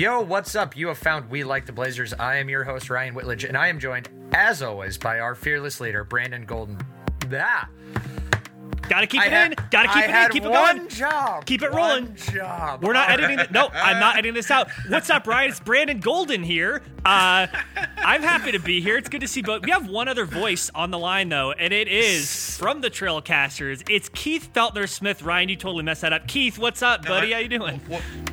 Yo, what's up? You have found We Like the Blazers. I am your host, Ryan Whitledge, and I am joined, as always, by our fearless leader, Brandon Golden. Ah. Gotta keep it going. Keep it rolling. We're not editing it. No, I'm not editing this out. What's up, Ryan? It's Brandon Golden here. I'm happy to be here. It's good to see both. We have one other voice on the line, though, and it is from the Trailcasters. It's Keith Feltner-Smith. Ryan, you totally messed that up. Keith, what's up, buddy? How you doing?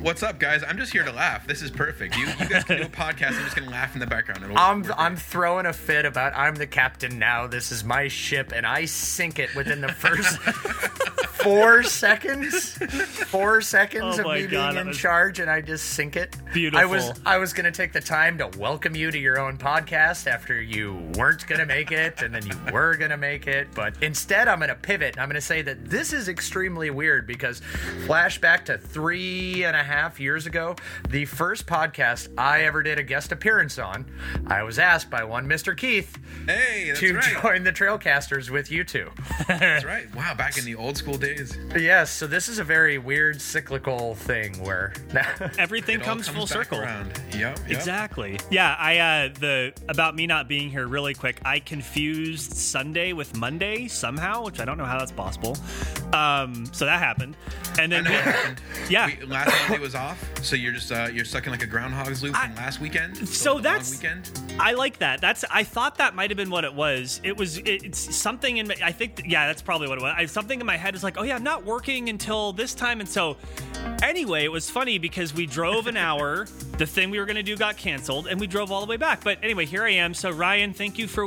What's up, guys? I'm just here to laugh. This is perfect. You guys can do a podcast. I'm just going to laugh in the background. I'm throwing a fit about I'm the captain now. This is my ship, and I sink it within the first... 4 seconds of me being in charge, and I just sink it. Beautiful. I was going to take the time to welcome you to your own podcast after you weren't going to make it, and then you were going to make it, but instead I'm going to pivot. I'm going to say that this is extremely weird because flashback to 3.5 years ago, the first podcast I ever did a guest appearance on, I was asked by one Mr. Keith join the Trailcasters with you two. That's right. Wow, back in the old school days. Yes, so this is a very weird cyclical thing where everything comes full circle. Yep. Exactly. Yeah, about me not being here really quick, I confused Sunday with Monday somehow, which I don't know how that's possible. So that happened. And then last Monday was off, so you're just you're stuck in like a groundhog's loop from last weekend. So that's weekend. I like that. I thought that might have been what it was. It's something in my, I think that's probably what it was. Something in my head is like, oh yeah, I'm not working until this time. And so anyway, it was funny because we drove an hour, the thing we were going to do got canceled, and we drove all the way back. But anyway, here I am. So Ryan, thank you for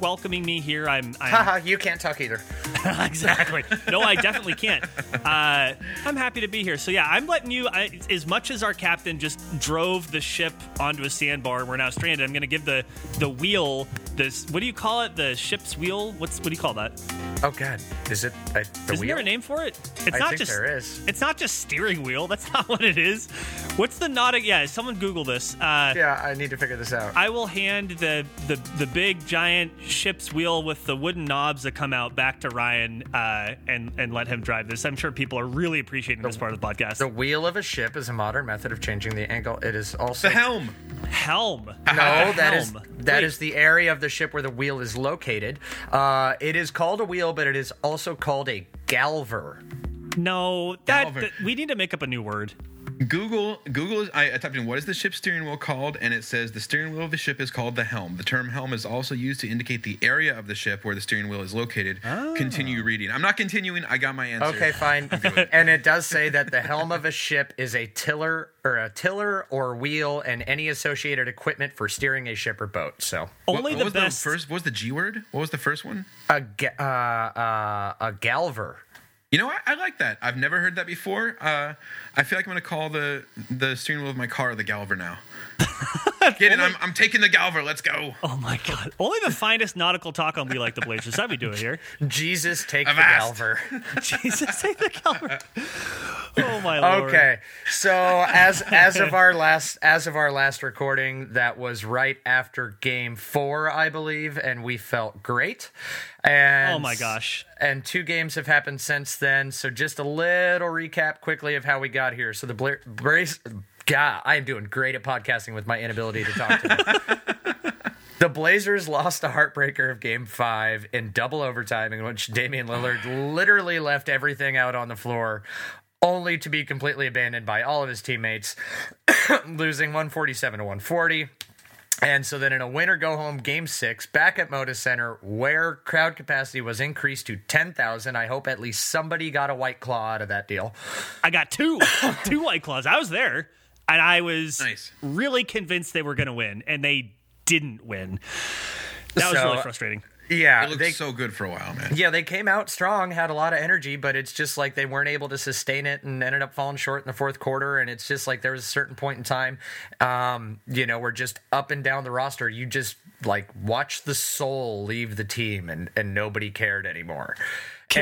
welcoming me here. You can't talk either. Exactly. No, I definitely can't. I'm happy to be here. So yeah, I'm letting you, as much as our captain just drove the ship onto a sandbar and we're now stranded, I'm going to give the wheel, this, what do you call it? The ship's wheel? What do you call that? Oh God. Is it Isn't there a name for it? It's not just steering wheel. That's not what it is. What's the nautic? Yeah, someone Google this. Yeah, I need to figure this out. I will hand the big giant ship's wheel with the wooden knobs that come out back to Ryan and let him drive this. I'm sure people are really appreciating this part of the podcast. The wheel of a ship is a modern method of changing the angle. It is also the helm. That is the area of the ship where the wheel is located. It is called a wheel, but it is also called a galver. No, we need to make up a new word. Google. I typed in what is the ship's steering wheel called, and it says the steering wheel of the ship is called the helm. The term helm is also used to indicate the area of the ship where the steering wheel is located. Oh. Continue reading. I'm not continuing. I got my answer. Okay, fine. And it does say that the helm of a ship is a tiller or wheel and any associated equipment for steering a ship or boat. So only the best. What was the G word? What was the first one? A galver. You know, I like that. I've never heard that before. I feel like I'm going to call the steering wheel of my car the galver now. Get it? I'm taking the galver. Let's go. Oh, my God. Only the finest nautical talk on We Like the Blazers. That'd be doing here. Jesus, take the galver. Jesus, take the galver. Oh, my Lord. Okay. So as of our last recording, that was right after Game 4, I believe, and we felt great. And, oh, my gosh. And 2 games have happened since then. So just a little recap quickly of how we got here. So the God, I am doing great at podcasting with my inability to talk today. The Blazers lost a heartbreaker of Game 5 in double overtime, in which Damian Lillard literally left everything out on the floor, only to be completely abandoned by all of his teammates, losing 147 to 140. And so then in a win-or-go-home Game 6, back at Moda Center, where crowd capacity was increased to 10,000. I hope at least somebody got a White Claw out of that deal. I got two White Claws. I was there, and I was really convinced they were going to win, and they didn't win. That was really frustrating. Yeah, it looked so good for a while, man. Yeah, they came out strong, had a lot of energy, but it's just like they weren't able to sustain it and ended up falling short in the fourth quarter. And it's just like there was a certain point in time, we're just up and down the roster. You just like watch the soul leave the team, and nobody cared anymore. Is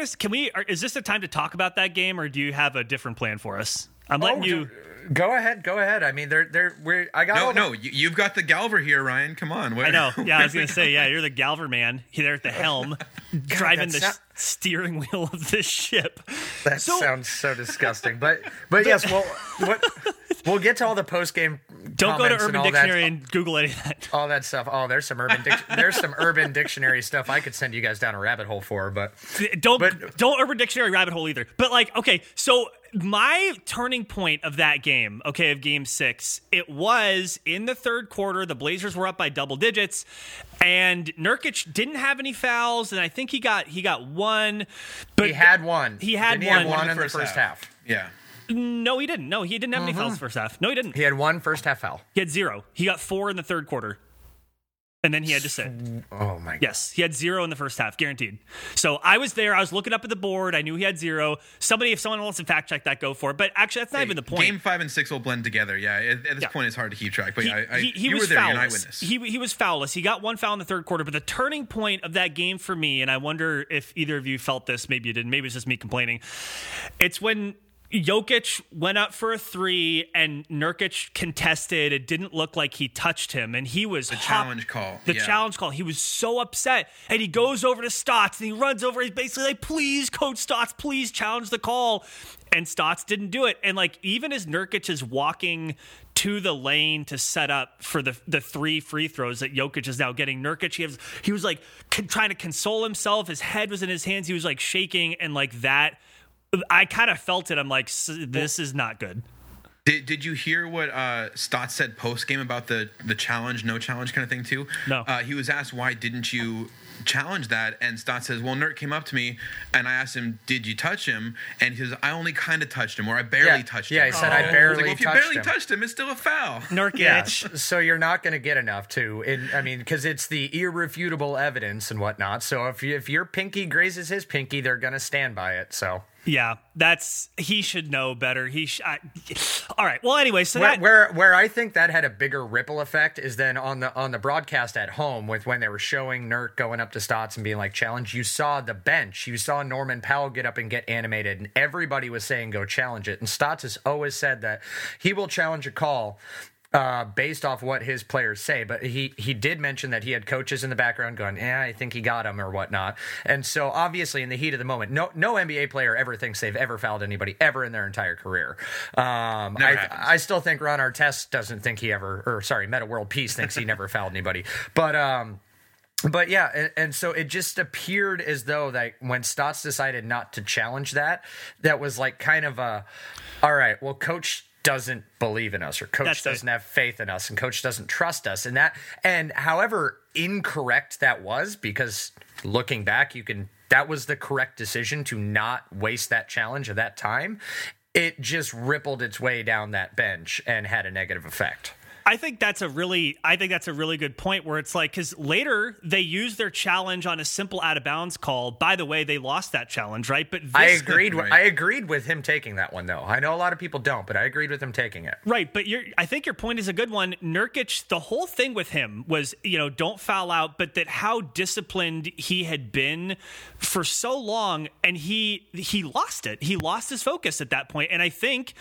this the time to talk about that game, or do you have a different plan for us? I'm letting you. Go ahead. I mean, you've got the galver here, Ryan. Come on. I know. Yeah, I was going to say, yeah, you're the galver man here at the helm, driving the steering wheel of this ship. That sounds so disgusting. But yes, well, what... We'll get to all the post-game Don't go to Urban and Dictionary that, and Google any of that. All that stuff. Oh, there's some Urban Dictionary stuff I could send you guys down a rabbit hole for, but don't Urban Dictionary rabbit hole either. But like, okay, so my turning point of that game, okay, of game six, it was in the third quarter. The Blazers were up by double digits, and Nurkic didn't have any fouls, and I think he got one. But He had one in the first half. Yeah. No, he didn't. No, he didn't have any fouls first half. No, he didn't. He had one first half foul. He had zero. He got four in the third quarter. And then he had to sit. Oh, my God. Yes, he had zero in the first half, guaranteed. So I was there. I was looking up at the board. I knew he had zero. If someone wants to fact check that, go for it. But actually, that's not even the point. Game 5 and 6 will blend together. Yeah, at this point, it's hard to keep track. But you were there, you're an eyewitness. He was foulless. He got one foul in the third quarter. But the turning point of that game for me, and I wonder if either of you felt this. Maybe you didn't. Maybe it's just me complaining. It's when Jokic went up for a three and Nurkic contested. It didn't look like he touched him, and he was the challenge call. He was so upset, and he goes over to Stotts and he runs over. He's basically like, please, Coach Stotts, please challenge the call. And Stotts didn't do it. And like, even as Nurkic is walking to the lane to set up for the three free throws that Jokic is now getting, Nurkic, he was like trying to console himself. His head was in his hands. He was like shaking, and like that, I kind of felt it. I'm like, this is not good. Did you hear what Stotts said post-game about the challenge, no challenge kind of thing too? No. He was asked, why didn't you challenge that? And Stotts says, well, Nurk came up to me and I asked him, did you touch him? And he says, I only kind of touched him, or I barely touched him. Yeah, he said, I barely touched him. If you barely touched him, it's still a foul. Nurkic. Yeah, so you're not going to get enough to. I mean, because it's the irrefutable evidence and whatnot. So if your pinky grazes his pinky, they're going to stand by it, so... Yeah, he should know better. All right. Well, anyway, so where I think that had a bigger ripple effect is then on the broadcast at home with when they were showing Nurk going up to Stotts and being like, challenge. You saw the bench. You saw Norman Powell get up and get animated, and everybody was saying, go challenge it. And Stotts has always said that he will challenge a call based off what his players say, but he did mention that he had coaches in the background going, I think he got him or whatnot. And so obviously in the heat of the moment, no NBA player ever thinks they've ever fouled anybody ever in their entire career. I still think Ron Artest doesn't think he ever, or sorry, Metta World Peace thinks he never fouled anybody. But yeah, and so it just appeared as though that when Stotts decided not to challenge that was like kind of a, all right, well, coach doesn't believe in us, or coach doesn't have faith in us, and coach doesn't trust us. And that, and however incorrect that was, because looking back, that was the correct decision to not waste that challenge at that time. It just rippled its way down that bench and had a negative effect. I think that's a really good point where it's like, because later they used their challenge on a simple out of bounds call. By the way, they lost that challenge, right? But I agreed with him taking that one, though. I know a lot of people don't, but I agreed with him taking it. Right, but I think your point is a good one. Nurkic, the whole thing with him was, don't foul out, but that how disciplined he had been for so long, and he lost it. He lost his focus at that point, and I think,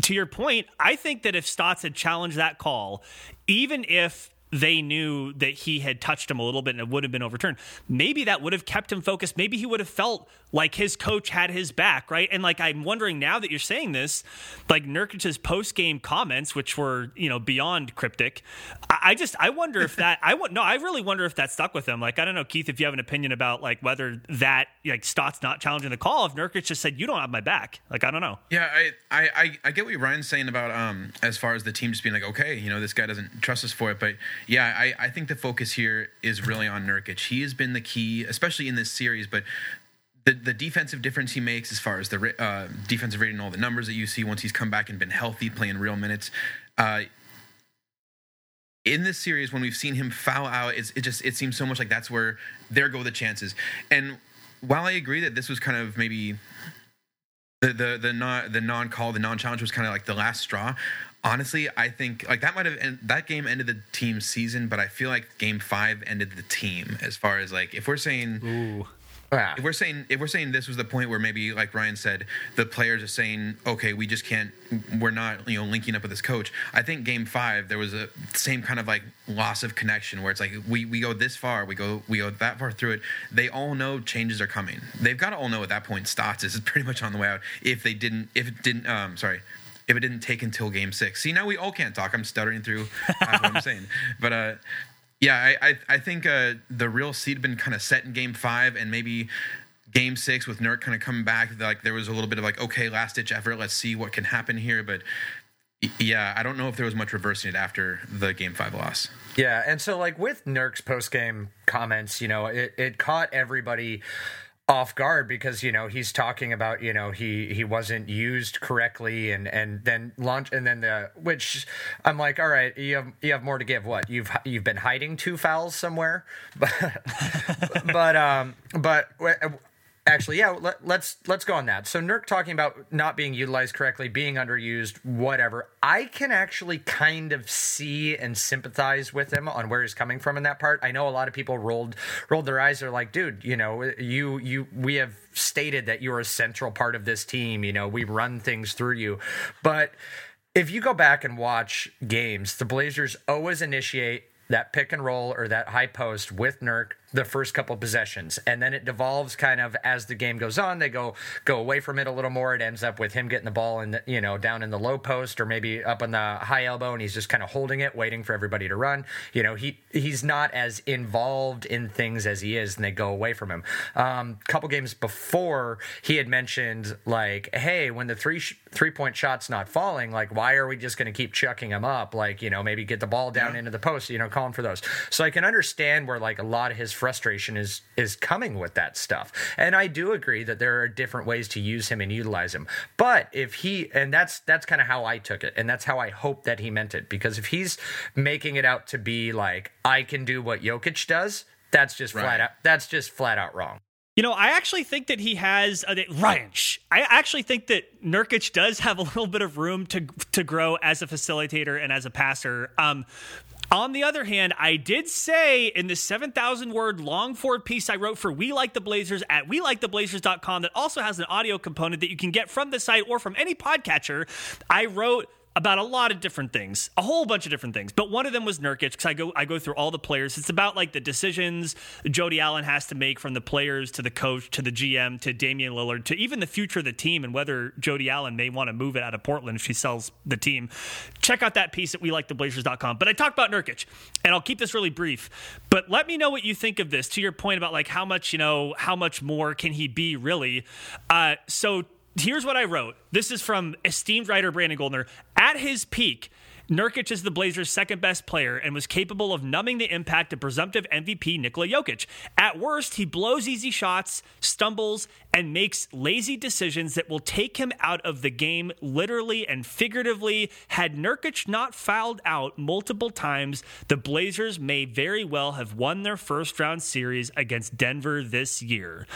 to your point, I think that if Stotts had challenged that call, even if they knew that he had touched him a little bit and it would have been overturned, maybe that would have kept him focused. Maybe he would have felt like his coach had his back, right? And like, I'm wondering now that you're saying this, like Nurkic's post-game comments, which were, beyond cryptic. I wonder if that, I really wonder if that stuck with him. Like, I don't know, Keith, if you have an opinion about like whether that, like Stotts not challenging the call, if Nurkic just said, you don't have my back. Like, I don't know. Yeah. I get what Ryan's saying about, as far as the team just being like, okay, this guy doesn't trust us for it, but yeah, I think the focus here is really on Nurkic. He has been the key, especially in this series, but the defensive difference he makes as far as the defensive rating, all the numbers that you see once he's come back and been healthy, playing real minutes. In this series, when we've seen him foul out, it seems so much like that's where there go the chances. And while I agree that this was kind of maybe the non-call, the non-challenge was kind of like the last straw, honestly, I think like that game ended the team's season, but I feel like game 5 ended the team as far as like if we're saying this was the point where maybe like Ryan said, the players are saying, okay, we just can't, we're not linking up with this coach. I think game 5 there was a same kind of like loss of connection where it's like we go this far, we go that far through it. They all know changes are coming. They've got to all know at that point. Stotts is pretty much on the way out. If they didn't, if it didn't, if it didn't take until game six. See, now we all can't talk. I'm stuttering through what I'm saying. But yeah, I think the real seed had been kind of set in game five, and maybe game six with Nurk kind of coming back, like there was a little bit of like, okay, last ditch effort. Let's see what can happen here. But yeah, I don't know if there was much reversing it after the game five loss. Yeah. And so like with Nurk's post game comments, you know, it caught everybody off guard because, you know, he's talking about, you know, he wasn't used correctly and then I'm like, all right, you have more to give. What? You've been hiding two fouls somewhere, but actually, yeah, let's go on that. So Nurk talking about not being utilized correctly, being underused, whatever. I can actually kind of see and sympathize with him on where he's coming from in that part. I know a lot of people rolled their eyes. They're like, dude, you know, we have stated that you're a central part of this team. You know, we run things through you. But if you go back and watch games, the Blazers always initiate that pick and roll or that high post with Nurk the first couple of possessions. And then it devolves kind of as the game goes on. They go away from it a little more. It ends up with him getting the ball in the, you know, down in the low post or maybe up on the high elbow, and he's just kind of holding it, waiting for everybody to run. You know, he's not as involved in things as he is, and they go away from him. Couple games before, he had mentioned like, hey, when the three-point shot's not falling, like, why are we just going to keep chucking him up? Like, you know, maybe get the ball down into the post, you know, calling for those. So I can understand where like a lot of his frustration is coming with that stuff. And I do agree that there are different ways to use him and utilize him. But if he, and that's kind of how I took it, and that's how I hope that he meant it, because if he's making it out to be like, I can do what Jokic does, that's just right. flat out wrong. You know, I actually think that he has I actually think that Nurkic does have a little bit of room to grow as a facilitator and as a passer. On the other hand, I did say in the 7,000-word long-form piece I wrote for We Like the Blazers at weliketheblazers.com that also has an audio component that you can get from the site or from any podcatcher, I wrote about a lot of different things, a whole bunch of different things. But one of them was Nurkic, because I go through all the players. It's about like the decisions Jody Allen has to make, from the players to the coach to the GM to Damian Lillard to even the future of the team, and whether Jody Allen may want to move it out of Portland if she sells the team. Check out that piece at weliketheblazers.com. But I talked about Nurkic, and I'll keep this really brief. But let me know what you think of this, to your point about like how much more can he be really. So here's what I wrote. This is from esteemed writer Brandon Golden. At his peak, Nurkic is the Blazers' second best player and was capable of numbing the impact of presumptive MVP Nikola Jokic. At worst, he blows easy shots, stumbles, and makes lazy decisions that will take him out of the game literally and figuratively. Had Nurkic not fouled out multiple times, the Blazers may very well have won their first-round series against Denver this year.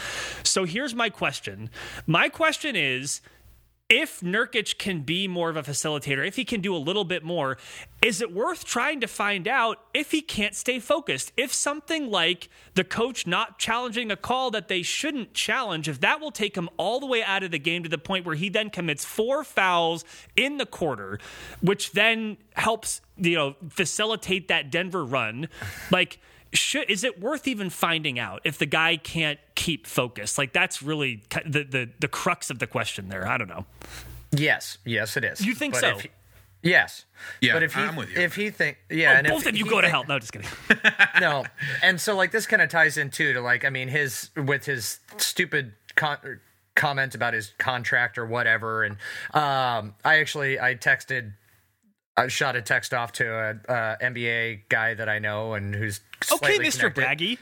So here's my question. My question is, if Nurkic can be more of a facilitator, if he can do a little bit more, is it worth trying to find out if he can't stay focused? If something like the coach not challenging a call that they shouldn't challenge, if that will take him all the way out of the game to the point where he then commits 4 fouls in the quarter, which then helps, you know, facilitate that Denver run, like, is it worth even finding out if the guy can't keep focused? Like, that's really the crux of the question there. I don't know. Yes, it is. You think but so? Yes. Yeah, but if I'm with you. If he think, yeah, oh, and both if of you go to hell. No, just kidding. No, and so like this kind of ties into like, I mean, his stupid comment about his contract or whatever, and I texted. I shot a text off to an NBA guy that I know and who's okay, Mr. Braggy.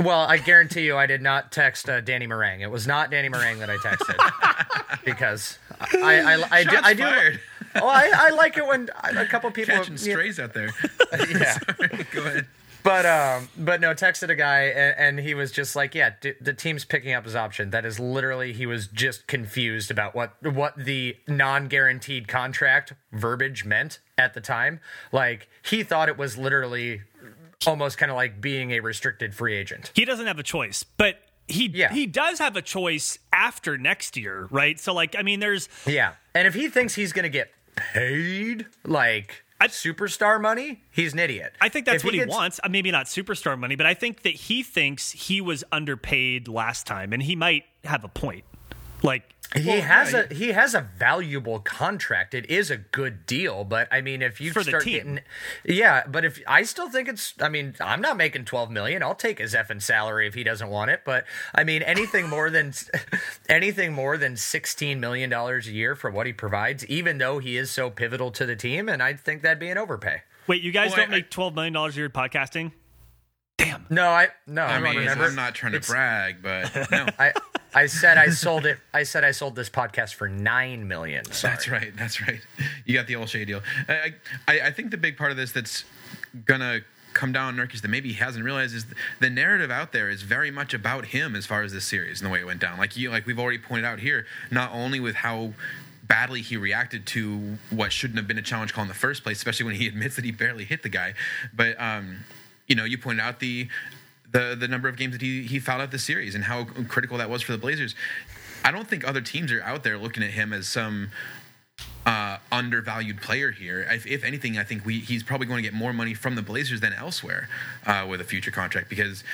Well, I guarantee you I did not text Danny Meringue. It was not Danny Meringue that I texted because I do. Oh, I like it when a couple people catching strays out there. Yeah, sorry, go ahead. But no, texted a guy and he was just like, yeah, the team's picking up his option. That is literally, he was just confused about what the non-guaranteed contract verbiage meant at the time. Like, he thought it was literally almost kind of like being a restricted free agent. He doesn't have a choice, but he does have a choice after next year, right? So like, I mean, there's... Yeah, and if he thinks he's going to get paid, like... superstar money, he's an idiot. I think that's what he wants. Maybe not superstar money, but I think that he thinks he was underpaid last time, and he might have a point. Like he has a valuable contract. It is a good deal, but I mean, if you start getting, yeah, but if I still think it's, I mean, I'm not making $12 million. I'll take his effing salary if he doesn't want it. But I mean, anything more than $16 million a year for what he provides, even though he is so pivotal to the team, and I think that'd be an overpay. Wait, you guys don't make $12 million a year podcasting? Damn. No, I mean, I'm not trying to brag, but no. I said I sold it. I said I sold this podcast for $9 million. Sorry. That's right. You got the Olshey deal. I think the big part of this that's gonna come down on Nurkic that maybe he hasn't realized is the narrative out there is very much about him as far as this series and the way it went down. Like we've already pointed out here, not only with how badly he reacted to what shouldn't have been a challenge call in the first place, especially when he admits that he barely hit the guy, but you know, you pointed out the number of games that he fouled out the series and how critical that was for the Blazers. I don't think other teams are out there looking at him as some undervalued player here. If anything, I think he's probably going to get more money from the Blazers than elsewhere with a future contract, because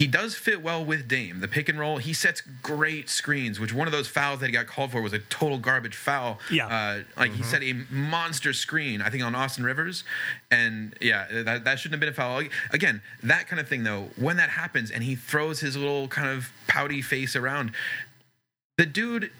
he does fit well with Dame. The pick and roll, he sets great screens, which one of those fouls that he got called for was a total garbage foul. Yeah. He set a monster screen, I think, on Austin Rivers. And, yeah, that shouldn't have been a foul. Again, that kind of thing, though, when that happens and he throws his little kind of pouty face around, the dude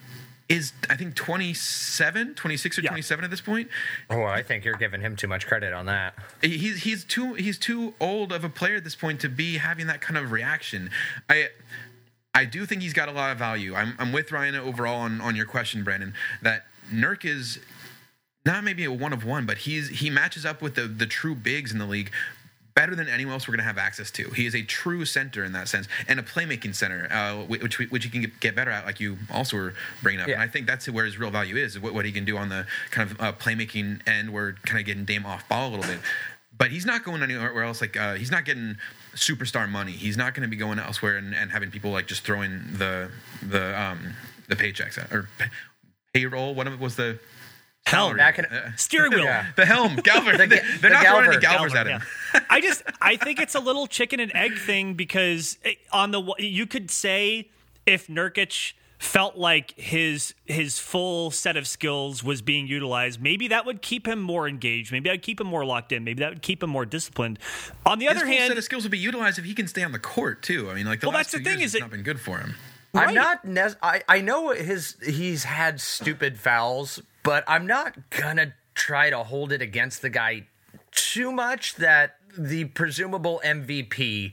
is, I think, 27 at this point. Oh, I think you're giving him too much credit on that. He's too old of a player at this point to be having that kind of reaction. I do think he's got a lot of value. I'm with Ryan overall on your question, Brandon, that Nurk is not maybe a one of one, but he matches up with the true bigs in the league better than anyone else we're going to have access to. He is a true center in that sense, and a playmaking center, which he can get better at, like you also were bringing up. Yeah. And I think that's where his real value is, what he can do on the kind of playmaking end, where kind of getting Dame off ball a little bit. But he's not going anywhere else. Like he's not getting superstar money. He's not going to be going elsewhere and having people like just throwing the paychecks at, or payroll. What was the helm? Steering wheel. Yeah. The helm. Galvert. They're not throwing any Galvers at him. Yeah. I think it's a little chicken and egg thing, because you could say if Nurkic felt like his full set of skills was being utilized, maybe that would keep him more engaged. Maybe that would keep him more locked in. Maybe that would keep him more disciplined. On the other hand, his full set of skills would be utilized if he can stay on the court too. I mean, like last 2 years, it's not been good for him. Right. I know he's had stupid fouls, but I'm not gonna try to hold it against the guy too much that the presumable MVP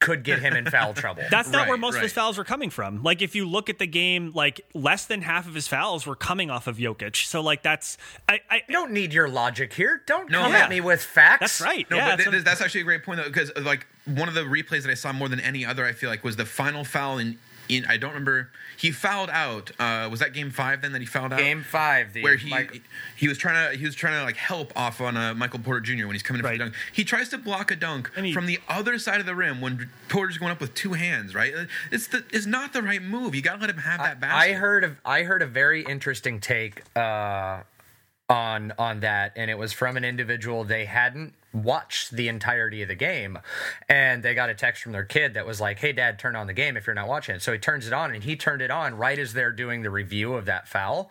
could get him in foul trouble. That's not where most of his fouls were coming from. Like, if you look at the game, like, less than half of his fouls were coming off of Jokic. So, like, that's... I don't need your logic here. Don't come at me with facts. That's right. No, yeah, but that's actually a great point, though, because, like, one of the replays that I saw more than any other, I feel like, was the final foul I don't remember. He fouled out. Was that game 5 then that he fouled out? Game 5, where he was trying to like help off on Michael Porter Jr. when he's coming in for the dunk. He tries to block a dunk from the other side of the rim when Porter's going up with two hands. Right, it's not the right move. You gotta let him have that basket. I heard a very interesting take on that, and it was from an individual. They hadn't watched the entirety of the game, and they got a text from their kid that was like, hey dad, turn on the game if you're not watching it. So he turns it on, and he turned it on right as they're doing the review of that foul,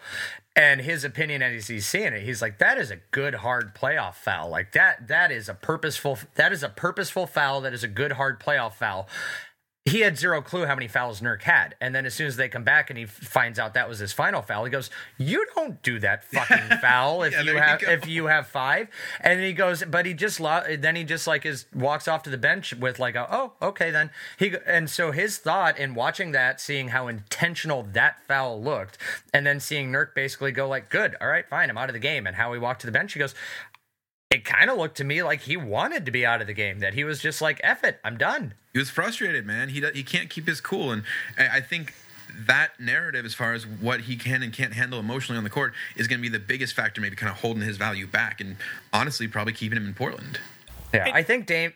and his opinion as he's seeing it, he's like, that is a good hard playoff foul. Like that is a purposeful foul. That is a good hard playoff foul. He had zero clue how many fouls Nurk had. And then as soon as they come back and he finds out that was his final foul, he goes, you don't do that fucking foul if you have 5. And then he goes, but he just walks off to the bench with like, oh, okay then. And so his thought in watching that, seeing how intentional that foul looked, and then seeing Nurk basically go like, good, all right, fine, I'm out of the game. And how he walked to the bench, he goes, it kind of looked to me like he wanted to be out of the game, that he was just like, F it, I'm done. He was frustrated, man. He can't keep his cool. And I think that narrative, as far as what he can and can't handle emotionally on the court, is going to be the biggest factor, maybe kind of holding his value back and honestly probably keeping him in Portland. Yeah, I think Dame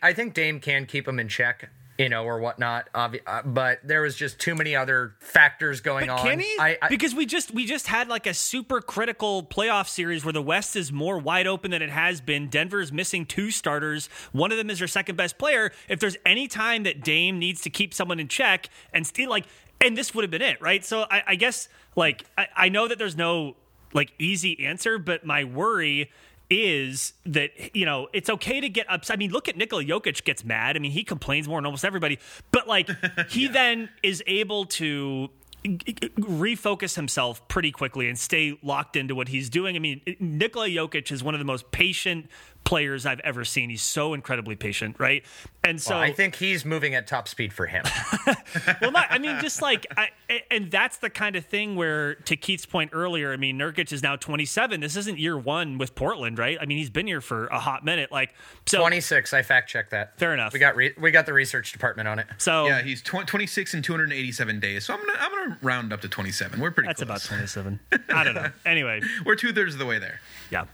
can keep him in check, you know, or whatnot. But there was just too many other factors going on. Can he? Because we just had like a super critical playoff series where the West is more wide open than it has been. Denver's missing 2 starters. One of them is their second best player. If there's any time that Dame needs to keep someone in check and steal, like, And this would have been it, right? So I guess, like, I know that there's no, like, easy answer, but my worry is that, you know, it's okay to get upset. I mean, look at Nikola Jokic gets mad. I mean, he complains more than almost everybody. But, like, he then is able to refocus himself pretty quickly and stay locked into what he's doing. I mean, Nikola Jokic is one of the most patient players I've ever seen. He's so incredibly patient, right? And so, well, I think he's moving at top speed for him. Well, not, I mean, just like, and that's the kind of thing where, to Keith's point earlier, I mean, Nurkic is now 27. This isn't year one with Portland, right? I mean, he's been here for a hot minute. Like, so 26. I fact checked that. Fair enough. We got the research department on it. So yeah, he's 26 in 287 days. So I'm gonna round up to 27. We're pretty. That's close. About 27. I don't know. Anyway, we're 2/3 of the way there. Yeah.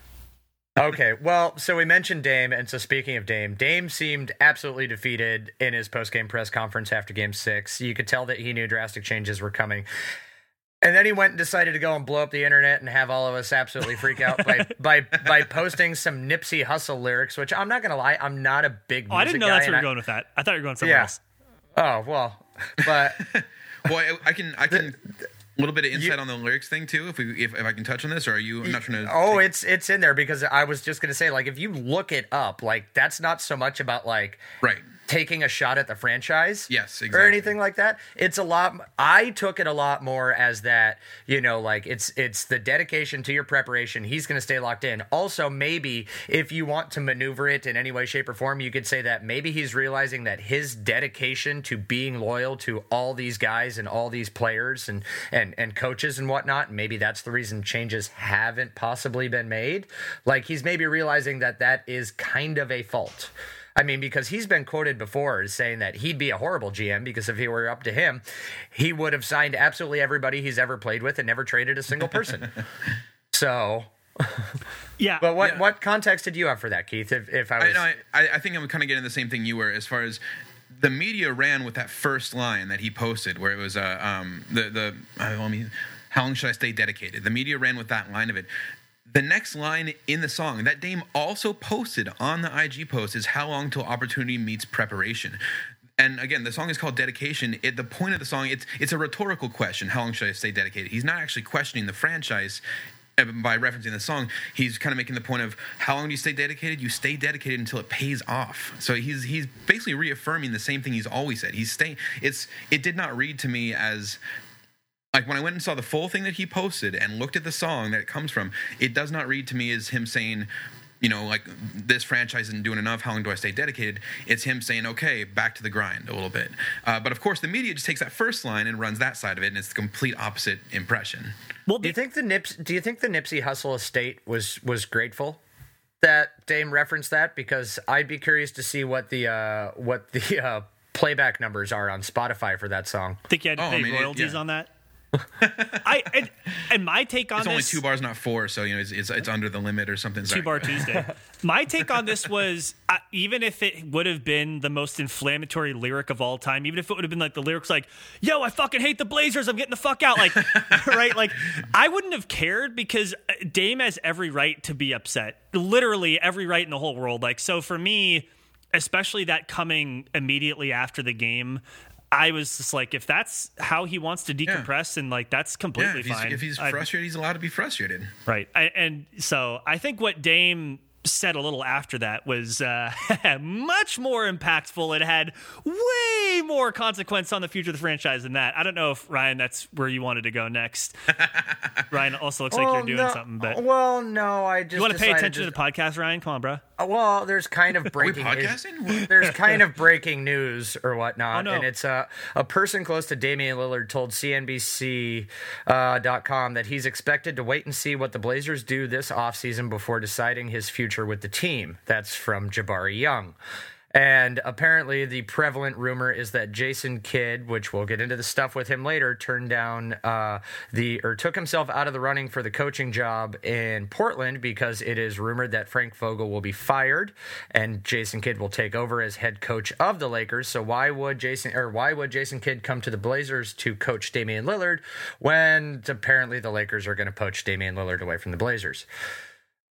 Okay, well, so we mentioned Dame, and so speaking of Dame seemed absolutely defeated in his post-game press conference after Game 6. You could tell that he knew drastic changes were coming. And then he went and decided to go and blow up the internet and have all of us absolutely freak out by posting some Nipsey Hussle lyrics, which I'm not going to lie, I'm not a big music guy. Oh, I didn't know that's where you were going with that. I thought you were going somewhere else. Oh, well, but... Well, I can... A little bit of insight on the lyrics thing too, if I can touch on this, or are you? I'm not trying to. Oh, it's in there, because I was just gonna say, like, if you look it up, like, that's not so much about, like, right, taking a shot at the franchise, yes, exactly, or anything like that. It's a lot. I took it a lot more as that, you know, like, it's the dedication to your preparation. He's gonna stay locked in. Also, maybe if you want to maneuver it in any way, shape, or form, you could say that maybe he's realizing that his dedication to being loyal to all these guys and all these players and coaches and whatnot, maybe that's the reason changes haven't possibly been made. Like, he's maybe realizing that is kind of a fault. I mean, because he's been quoted before as saying that he'd be a horrible GM, because if it were up to him, he would have signed absolutely everybody he's ever played with and never traded a single person. So, yeah. But what context did you have for that, Keith? If I was, I think I'm kind of getting the same thing you were, as far as the media ran with that first line that he posted, where it was how long should I stay dedicated? The media ran with that line of it. The next line in the song that Dame also posted on the IG post is how long till opportunity meets preparation. And again, the song is called Dedication. At the point of the song, it's a rhetorical question. How long should I stay dedicated? He's not actually questioning the franchise by referencing the song. He's kind of making the point of how long do you stay dedicated? You stay dedicated until it pays off. So he's basically reaffirming the same thing he's always said. He's staying. It did not read to me as, like, when I went and saw the full thing that he posted and looked at the song that it comes from, it does not read to me as him saying, you know, like, this franchise isn't doing enough. How long do I stay dedicated? It's him saying, okay, back to the grind a little bit. But, of course, the media just takes that first line and runs that side of it, and it's the complete opposite impression. Well, do you think the Nipsey Hussle estate was grateful that Dame referenced that? Because I'd be curious to see what the playback numbers are on Spotify for that song. Think you had to pay royalties on that? My take on this, it's only 2 bars, not 4, so, you know, it's under the limit or something. Sorry. 2 Bar Tuesday. My take on this was, even if it would have been the most inflammatory lyric of all time, even if it would have been like the lyrics like, yo, I fucking hate the Blazers, I'm getting the fuck out, like, right? Like, I wouldn't have cared, because Dame has every right to be upset, literally every right in the whole world. Like, so for me, especially that coming immediately after the game, I was just like, if that's how he wants to decompress, and, like, that's completely fine. If he's frustrated, he's allowed to be frustrated. Right. And so I think what Dame said a little after that was much more impactful. It had way more consequence on the future of the franchise than that. I don't know if, Ryan, that's where you wanted to go next. Ryan also looks like you're doing something. But well, no, I just, you want to pay attention to the podcast, Ryan? Come on, bro. Well, there's kind of breaking news. There's kind of breaking news or whatnot, and it's a person close to Damian Lillard told CNBC.com that he's expected to wait and see what the Blazers do this offseason before deciding his future with the team. That's from Jabari Young. And apparently the prevalent rumor is that Jason Kidd, which we'll get into the stuff with him later, turned down took himself out of the running for the coaching job in Portland, because it is rumored that Frank Vogel will be fired and Jason Kidd will take over as head coach of the Lakers. So why would Jason Kidd come to the Blazers to coach Damian Lillard when apparently the Lakers are going to poach Damian Lillard away from the Blazers?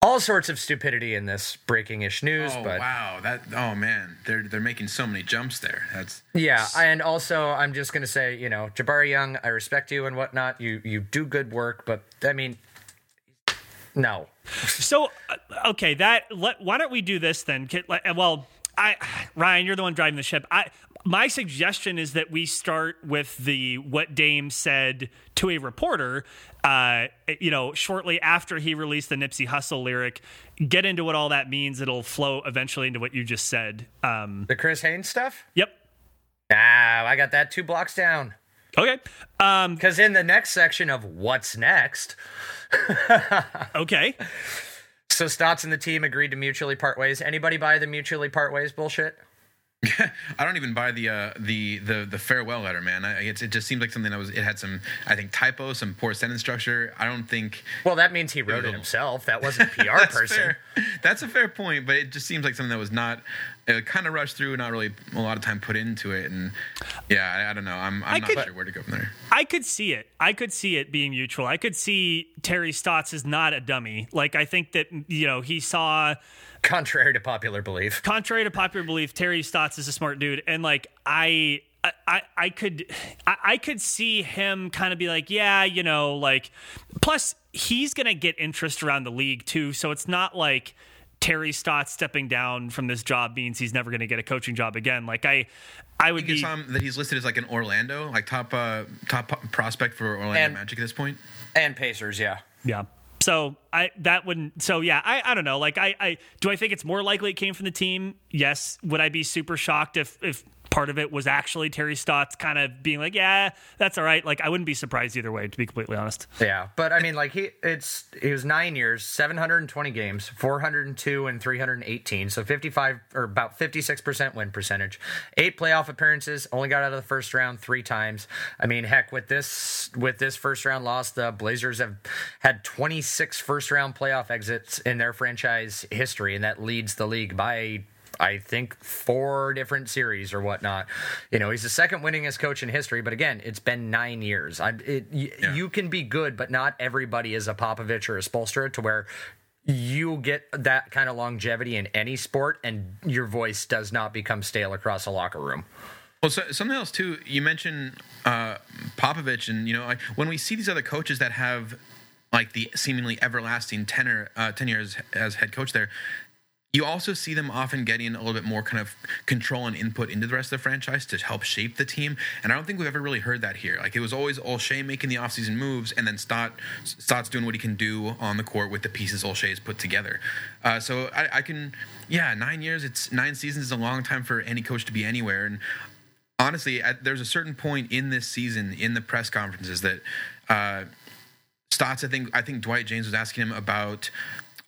all sorts of stupidity in this breaking-ish news. Oh, but wow. Oh, man. They're making so many jumps there. Yeah, and also I'm just going to say, you know, Jabari Young, I respect you and whatnot. You do good work, but, I mean, no. So, okay, why don't we do this then? Well, Ryan, you're the one driving the ship. My suggestion is that we start with what Dame said to a reporter, shortly after he released the Nipsey Hussle lyric, get into what all that means. It'll flow eventually into what you just said. The Chris Haynes stuff? Yep. I got that 2 blocks down. Okay. Because in the next section of what's next. Okay. So Stotts and the team agreed to mutually part ways. Anybody buy the mutually part ways bullshit? I don't even buy the farewell letter, man. It just seemed like something that had some, I think, typo, some poor sentence structure. I don't think. Well, that means he wrote it himself. That wasn't a PR person. Fair. That's a fair point, but it just seems like something that was not kind of rushed through, not really a lot of time put into it, and yeah, I don't know. I'm not sure where to go from there. I could see it. I could see it being mutual. I could see Terry Stotts is not a dummy. Like, I think that he saw. Contrary to popular belief, Terry Stotts is a smart dude. And like, I could see him kind of be like, yeah, like, plus he's going to get interest around the league too. So it's not like Terry Stotts stepping down from this job means he's never going to get a coaching job again. Like that he's listed as like an Orlando, like top prospect for Orlando Magic at this point. And Pacers. Yeah. Yeah. So I don't know. Like I think it's more likely it came from the team? Yes. Would I be super shocked if part of it was actually Terry Stotts kind of being like, yeah, that's all right. Like I wouldn't be surprised either way, to be completely honest. Yeah. But I mean, like it was 9 years, 720 games, 402 and 318. So 55 or about 56% win percentage, 8 playoff appearances, only got out of the first round 3 times. I mean, heck, with this first round loss, the Blazers have had 26 first round playoff exits in their franchise history. And that leads the league by, I think, 4 different series or whatnot. He's the second winningest coach in history, but again, it's been 9 years. You can be good, but not everybody is a Popovich or a Spoelstra to where you get that kind of longevity in any sport and your voice does not become stale across a locker room. Well, so something else too, you mentioned Popovich, and when we see these other coaches that have like the seemingly everlasting tenure as head coach there, you also see them often getting a little bit more kind of control and input into the rest of the franchise to help shape the team. And I don't think we've ever really heard that here. Like it was always Olshey making the offseason moves and then Stotts doing what he can do on the court with the pieces Olshey has put together. So I can, 9 years, it's 9 seasons is a long time for any coach to be anywhere. And honestly, there's a certain point in this season in the press conferences that Stotts, I think Dwight James was asking him about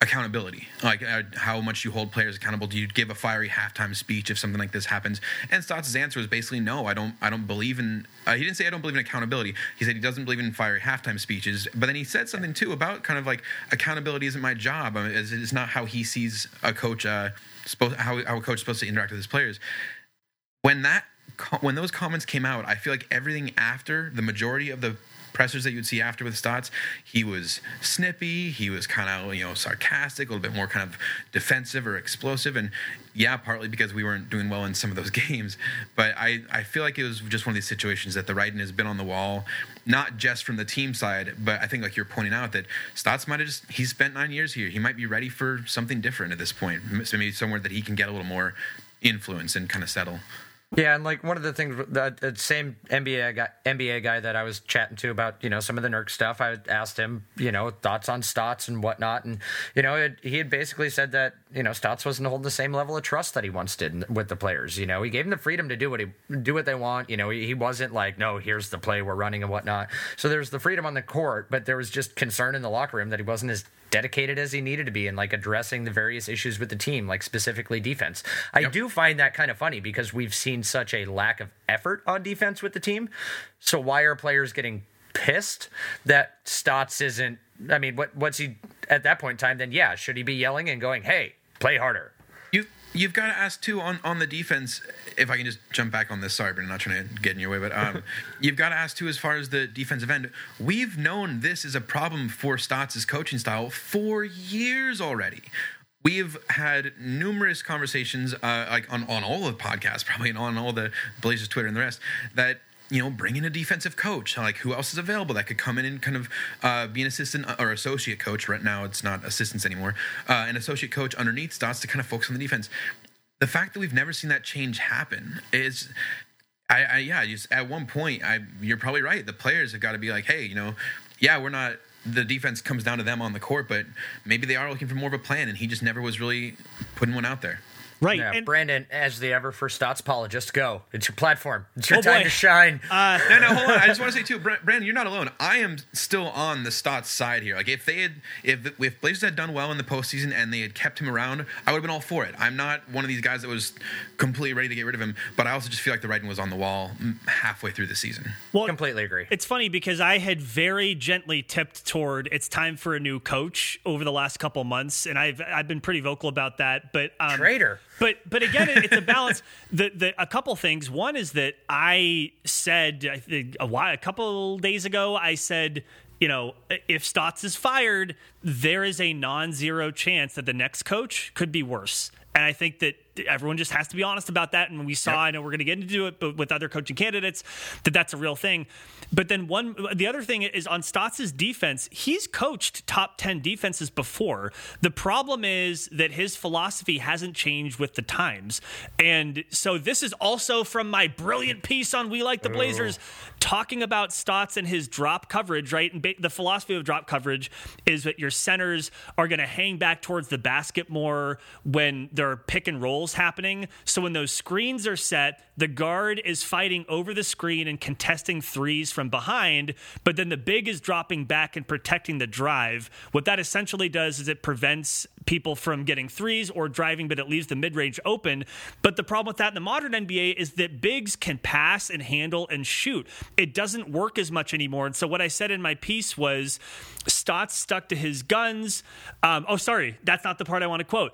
accountability, like how much you hold players accountable. Do you give a fiery halftime speech if something like this happens? And Stotts' answer was basically no. I don't believe in. He didn't say I don't believe in accountability. He said he doesn't believe in fiery halftime speeches. But then he said something too about kind of like accountability isn't my job. I mean, it's not how he sees a coach. How a coach is supposed to interact with his players. When those comments came out, I feel like everything after, the majority of the pressers that you'd see after with Stotts, he was snippy, he was kind of sarcastic, a little bit more kind of defensive or explosive, and partly because we weren't doing well in some of those games, but I feel like it was just one of these situations that the writing has been on the wall, not just from the team side, but I think like you're pointing out that Stotts might have he spent 9 years here, he might be ready for something different at this point, so maybe somewhere that he can get a little more influence and kind of settle. Yeah, and like one of the things, the same NBA guy that I was chatting to about, some of the Nurk stuff, I asked him, thoughts on Stotts and whatnot. And, he had basically said that, Stotts wasn't holding the same level of trust that he once did with the players. He gave them the freedom to do what they want. He wasn't like, no, here's the play we're running and whatnot. So there's the freedom on the court, but there was just concern in the locker room that he wasn't as dedicated as he needed to be in like addressing the various issues with the team, like specifically defense. I do find that kind of funny because we've seen such a lack of effort on defense with the team. So why are players getting pissed that Stotts isn't? I mean, what's he at that point in time? Then, should he be yelling and going, hey, play harder? You You've got to ask, too, on the defense, if I can just jump back on this. Sorry, Brandon, I'm not trying to get in your way, but you've got to ask, too, as far as the defensive end. We've known this is a problem for Stotts' coaching style for years already. We've had numerous conversations like on all the podcasts, probably, and on all the Blazers Twitter and the rest, that – you know, bring in a defensive coach. Like, who else is available that could come in and kind of be an assistant or associate coach? Right now, it's not assistants anymore. An associate coach underneath Stotts to kind of focus on the defense. The fact that we've never seen that change happen is, at one point, you're probably right. The players have got to be like, hey, you know, yeah, we're not. The defense comes down to them on the court, but maybe they are looking for more of a plan, and he just never was really putting one out there. Right, yeah, and Brandon, as the ever first Stotts apologist, go. It's your platform. It's your time to shine. No, hold on. I just want to say too, Brandon, you're not alone. I am still on the Stotts side here. Like if Blazers had done well in the postseason and they had kept him around, I would have been all for it. I'm not one of these guys that was completely ready to get rid of him, but I also just feel like the writing was on the wall halfway through the season. Well, completely agree. It's funny because I had very gently tipped toward it's time for a new coach over the last couple months, and I've been pretty vocal about that. But traitor. But again, it's a balance. A couple things. One is that I said a couple days ago, I said, you know, if Stotts is fired, there is a non-zero chance that the next coach could be worse. And I think that everyone just has to be honest about that. And we saw, I know we're going to get into it, but with other coaching candidates, that's a real thing. But then the other thing is on Stotts' defense, he's coached top 10 defenses before. The problem is that his philosophy hasn't changed with the times. And so this is also from my brilliant piece on We Like the Blazers, talking about Stotts and his drop coverage, right? And the philosophy of drop coverage is that your centers are going to hang back towards the basket more when there are pick and rolls happening. So when those screens are set, the guard is fighting over the screen and contesting threes from behind, but then the big is dropping back and protecting the drive. What that essentially does is it prevents people from getting threes or driving, but it leaves the mid-range open. But the problem with that in the modern NBA is that bigs can pass and handle and shoot. It doesn't work as much anymore. And so what I said in my piece was Stotts stuck to his guns. That's not the part I want to quote.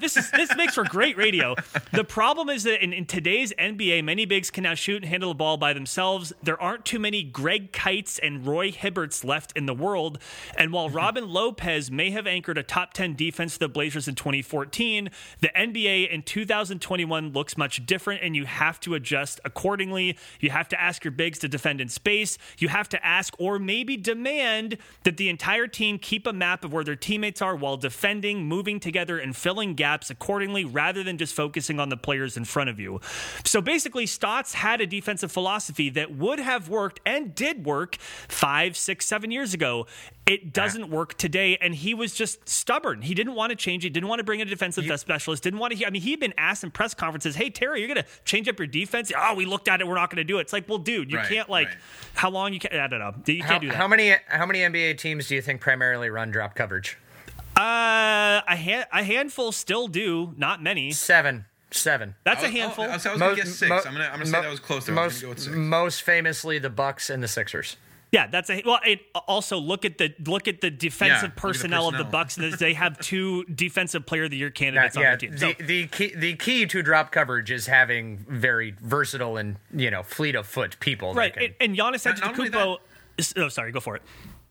This makes for great radio. The problem is that in today's NBA, many bigs can now shoot and handle the ball by themselves. There aren't too many Greg Kites and Roy Hibberts left in the world. And while Robin Lopez may have anchored a top 10 defense for the Blazers in 2014, the NBA in 2021 looks much different, and you have to adjust accordingly. You have to ask your bigs to defend in space. You have to ask or maybe demand that the entire team keep a map of where their teammates are while defending, moving together, and filling gaps accordingly rather than just focusing on the players in front of you. So basically, Stotts had a defensive philosophy that would have worked and did work 5, 6, 7 years ago. It doesn't work today, and he was just stubborn. He didn't want to change it, didn't want to bring in a defensive specialist, didn't want to... he'd been asked in press conferences, hey, Terry, you're going to change up your defense? Oh, we looked at it, we're not going to do it. It's like, well, dude, you can't, like... Right. How long you can... I don't know. You can't do that. How many NBA teams do you think primarily run drop coverage? A handful still do, not many. 7. That's a handful. I was going to guess 6. I'm going to say that was close. I was going to go with 6. Most famously, the Bucks and the Sixers. Yeah, that's a well. It also look at the defensive personnel of the Bucks. They have 2 defensive player of the year candidates on their team. So. The key to drop coverage is having very versatile and fleet of foot people. Right, that can, and Giannis Antetokounmpo. Oh, sorry, go for it.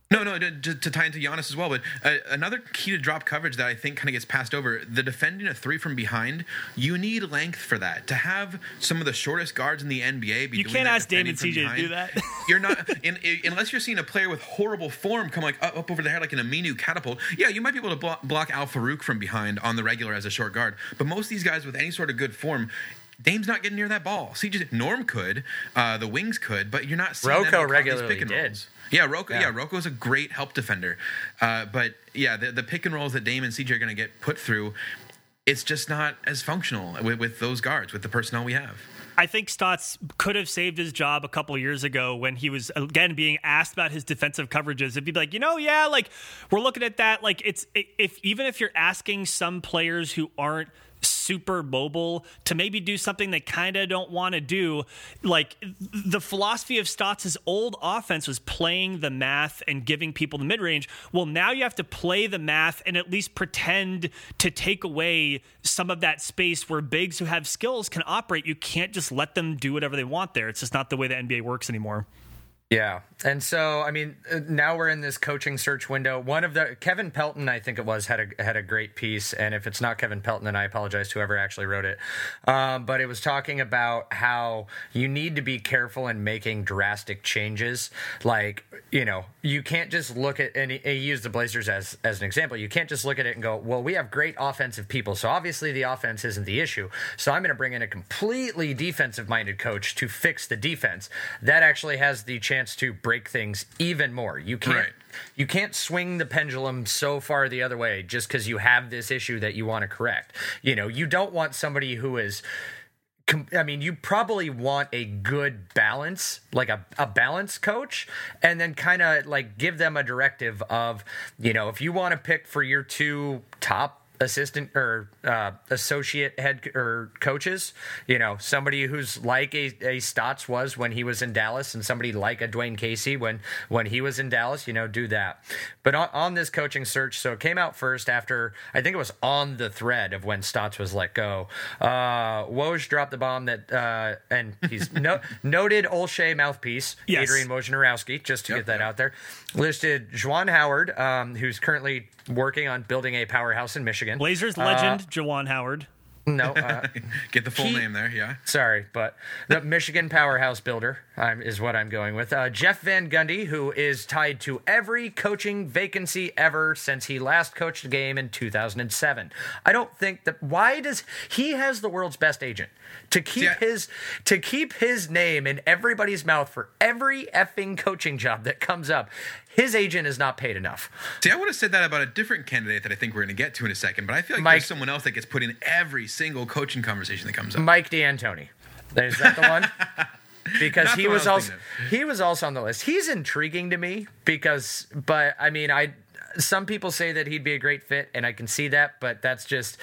No, to tie into Giannis as well, but another key to drop coverage that I think kind of gets passed over, the defending a three from behind, you need length for that. To have some of the shortest guards in the NBA be you doing can't that ask Damian CJ behind, to do that. You're not, unless you're seeing a player with horrible form come like up over the head like an Aminu catapult, you might be able to block Al-Farouk from behind on the regular as a short guard, but most of these guys with any sort of good form, Dame's not getting near that ball. CJ, Norm could, the wings could, but you're not seeing Roco regularly pick and did. Rolls. Yeah, Roco. Yeah, Roco's a great help defender, but the pick and rolls that Dame and CJ are going to get put through, it's just not as functional with those guards, with the personnel we have. I think Stotts could have saved his job a couple of years ago when he was, again, being asked about his defensive coverages. It'd be like, we're looking at that. Like, even if you're asking some players who aren't super mobile to maybe do something they kind of don't want to do. Like, the philosophy of Stotts' old offense was playing the math and giving people the mid-range. Well, now you have to play the math and at least pretend to take away some of that space where bigs who have skills can operate. You can't just let them do whatever they want there. It's just not the way the NBA works anymore. Yeah. And so, I mean, now we're in this coaching search window. One of the, Kevin Pelton, I think it was, had a great piece. And if it's not Kevin Pelton, then I apologize to whoever actually wrote it. But it was talking about how you need to be careful in making drastic changes. Like, you know, you can't just look at, and he used the Blazers as an example. You can't just look at it and go, well, we have great offensive people, so obviously the offense isn't the issue. So I'm going to bring in a completely defensive-minded coach to fix the defense. That actually has the chance to break things even more. You can't You can't swing the pendulum so far the other way just because you have this issue that you want to correct. You know, you don't want somebody who is, I mean, you probably want a good balance, like a balance coach, and then kind of like give them a directive of, you know, if you want to pick for your two top assistant or associate head or coaches, you know, somebody who's like a Stotts was when he was in Dallas and somebody like a Dwayne Casey when he was in Dallas, you know, do that. But on this coaching search, so it came out first after, I think it was on the thread of when Stotts was let go. Woj dropped the bomb that, and he's noted Olshey mouthpiece, yes. Adrian Wojnarowski, just to get that out there. Listed Juwan Howard, who's currently working on building a powerhouse in Michigan. Blazers legend, Juwan Howard. No. Get the full name there, yeah. Sorry, but the Michigan powerhouse builder is what I'm going with. Jeff Van Gundy, who is tied to every coaching vacancy ever since he last coached a game in 2007. I don't think that – why does – he has the world's best agent. To keep his name in everybody's mouth for every effing coaching job that comes up – his agent is not paid enough. See, I would have said that about a different candidate that I think we're going to get to in a second, but I feel like Mike, there's someone else that gets put in every single coaching conversation that comes up. Mike D'Antoni. Is that the one? Because he was also on the list. He's intriguing to me because, but I mean, some people say that he'd be a great fit, and I can see that, but that's just,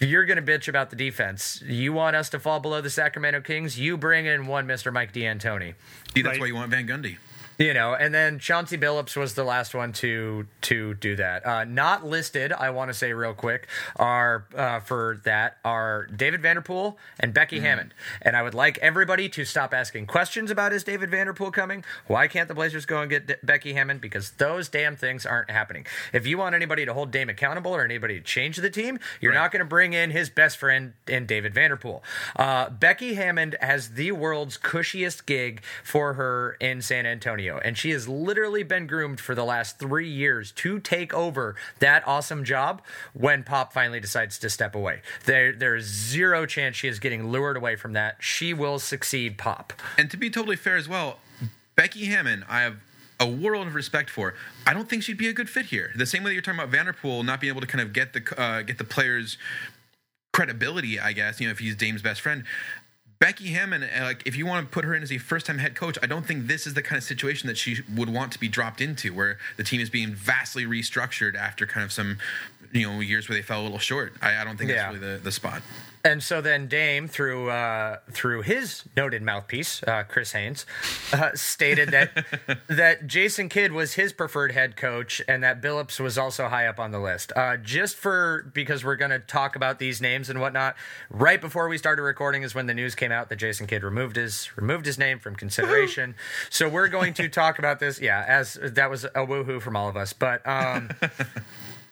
if you're going to bitch about the defense, you want us to fall below the Sacramento Kings, you bring in one Mr. Mike D'Antoni. See, that's why you want Van Gundy. You know, and then Chauncey Billups was the last one to do that. Not listed, I want to say real quick, are David Vanderpool and Becky Hammond. And I would like everybody to stop asking questions about is David Vanderpool coming? Why can't the Blazers go and get Becky Hammond? Because those damn things aren't happening. If you want anybody to hold Dame accountable or anybody to change the team, you're not going to bring in his best friend and David Vanderpool. Becky Hammond has the world's cushiest gig for her in San Antonio. And she has literally been groomed for the last 3 years to take over that awesome job when Pop finally decides to step away. There is zero chance she is getting lured away from that. She will succeed Pop. And to be totally fair as well, Becky Hammond, I have a world of respect for. I don't think she'd be a good fit here. The same way that you're talking about Vanderpool not being able to kind of get the players' credibility, I guess, you know, if he's Dame's best friend. Becky Hammond, like, if you want to put her in as a first-time head coach, I don't think this is the kind of situation that she would want to be dropped into, where the team is being vastly restructured after kind of some, you know, years where they fell a little short. I don't think that's really the spot. And so then Dame, through his noted mouthpiece, Chris Haynes, stated that Jason Kidd was his preferred head coach and that Billups was also high up on the list. Because we're going to talk about these names and whatnot, right before we started recording is when the news came out that Jason Kidd removed his name from consideration. Woo-hoo! So we're going to talk about this. Yeah, as that was a woohoo from all of us, but.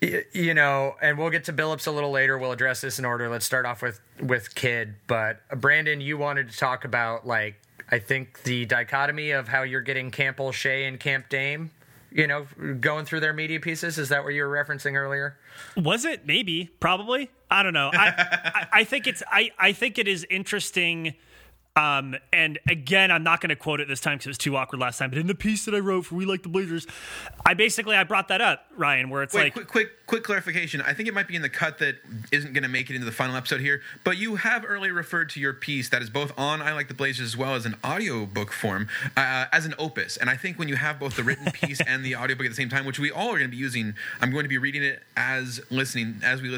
You know, and we'll get to Billups a little later. We'll address this in order. Let's start off with Kidd. But, Brandon, you wanted to talk about, like, I think the dichotomy of how you're getting Camp Olshey and Camp Dame, you know, going through their media pieces. Is that what you were referencing earlier? Was it? Maybe. Probably. I don't know. I think it is interesting. And again, I'm not going to quote it this time because it was too awkward last time, but in the piece that I wrote for We Like the Blazers, I brought that up, Ryan, where it's quick clarification. I think it might be in the cut that isn't going to make it into the final episode here, but you have earlier referred to your piece that is both on I Like the Blazers as well as an audiobook form as an opus. And I think when you have both the written piece and the audiobook at the same time, which we all are going to be using, I'm going to be reading it as we listen.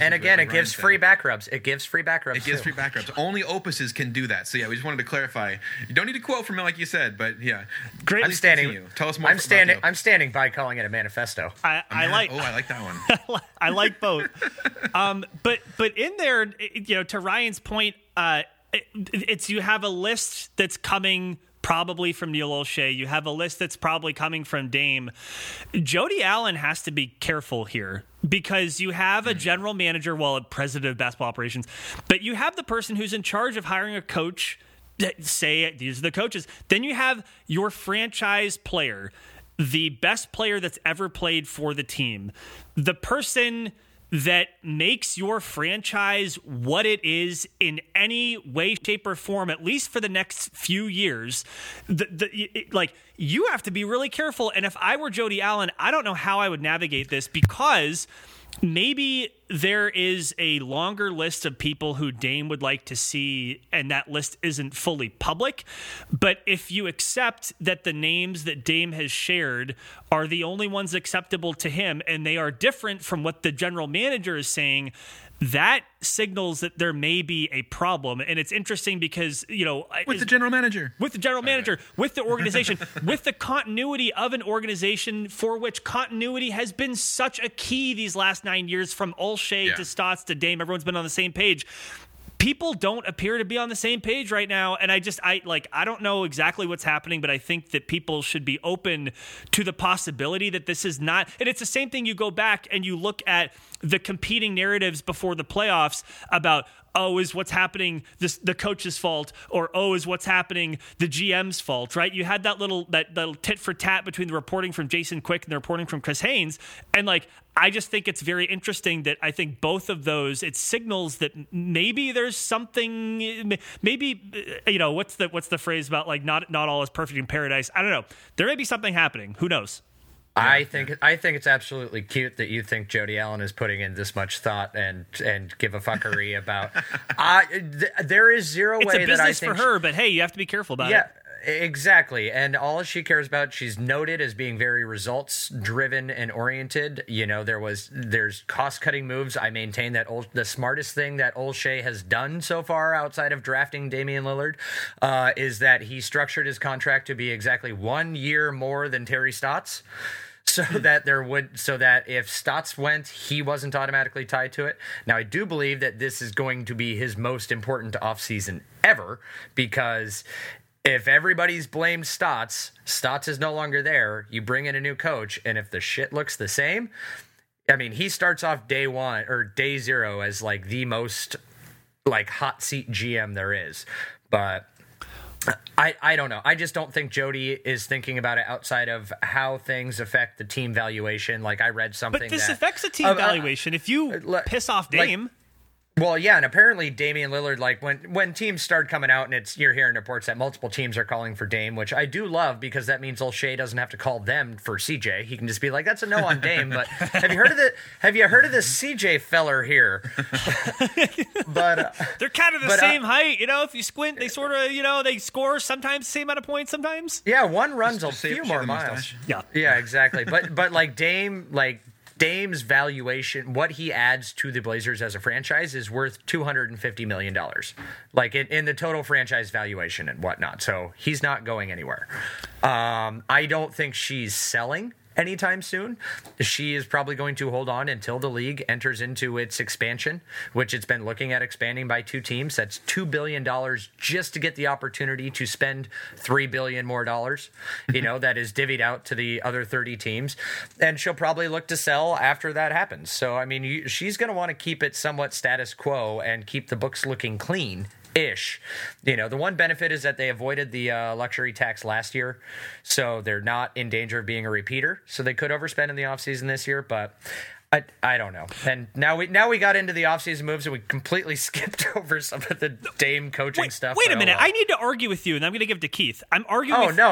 And again, it gives free back rubs. Only opuses can do that. So yeah, we just wanted to clarify. You don't need to quote from it, like you said, but yeah. Great. Tell us more. I'm standing by calling it a manifesto. I like that one. I like both. But in there, you know, to Ryan's point, it's you have a list that's coming probably from Neil Olshey. You have a list that's probably coming from Dame. Jody Allen has to be careful here because you have a general manager, a president of basketball operations, but you have the person who's in charge of hiring a coach. Say these are the coaches. Then you have your franchise player, the best player that's ever played for the team, the person that makes your franchise what it is in any way, shape, or form, at least for the next few years. You have to be really careful. And if I were Jody Allen, I don't know how I would navigate this, because maybe there is a longer list of people who Dame would like to see, and that list isn't fully public. But if you accept that the names that Dame has shared are the only ones acceptable to him, and they are different from what the general manager is saying, that signals that there may be a problem. And it's interesting because, you know, with the general manager, with the organization, with the continuity of an organization for which continuity has been such a key these last 9 years, from Olshey to Stotts to Dame, everyone's been on the same page. People don't appear to be on the same page right now. And I don't know exactly what's happening, but I think that people should be open to the possibility that this is not. And it's the same thing. You go back and you look at the competing narratives before the playoffs about, is what's happening the coach's fault, or is what's happening the GM's fault, right? You had that little tit for tat between the reporting from Jason Kidd and the reporting from Chris Haynes. And I just think it's very interesting that I think both of those, it signals that maybe there's something, you know, what's the phrase about not all is perfect in paradise. I don't know. There may be something happening. Who knows? I think it's absolutely cute that you think Jody Allen is putting in this much thought and give a fuckery about. There is zero way that I think it's a business for her, but hey, you have to be careful about it. Exactly. And all she cares about, she's noted as being very results driven and oriented. You know, there's cost cutting moves. I maintain that the smartest thing that Olshey has done so far outside of drafting Damian Lillard is that he structured his contract to be exactly 1 year more than Terry Stotts. So that if Stotts went, he wasn't automatically tied to it. Now, I do believe that this is going to be his most important offseason ever, because if everybody's blamed Stotts is no longer there. You bring in a new coach, and if the shit looks the same, I mean, he starts off day one or day zero as the most hot seat GM there is. But I don't know. I just don't think Jody is thinking about it outside of how things affect the team valuation. I read something, but this affects the team valuation. If you piss off Dame. Well, yeah, and apparently Damian Lillard, when teams start coming out, and you're hearing reports that multiple teams are calling for Dame, which I do love, because that means Olshey doesn't have to call them for CJ. He can just be like, "That's a no on Dame." But have you heard of this CJ feller here? But they're kind of the same height, you know. If you squint, they sort of, you know, they score sometimes the same amount of points, sometimes. Yeah, one runs a few more miles. Yeah, exactly. But Dame, Dame's valuation, what he adds to the Blazers as a franchise, is worth $250 million, in the total franchise valuation and whatnot. So he's not going anywhere. I don't think she's selling anytime soon. She is probably going to hold on until the league enters into its expansion, which it's been looking at expanding by two teams. That's $2 billion just to get the opportunity to spend $3 billion more dollars, you know, that is divvied out to the other 30 teams. And she'll probably look to sell after that happens. So, I mean, she's going to want to keep it somewhat status quo and keep the books looking clean. Ish. You know, the one benefit is that they avoided the luxury tax last year, so they're not in danger of being a repeater. So they could overspend in the offseason this year, but I don't know. And now we got into the offseason moves and we completely skipped over some of the Dame coaching stuff. Wait a minute. I need to argue with you, and I'm going to give it to Keith. I'm arguing. We're moving on.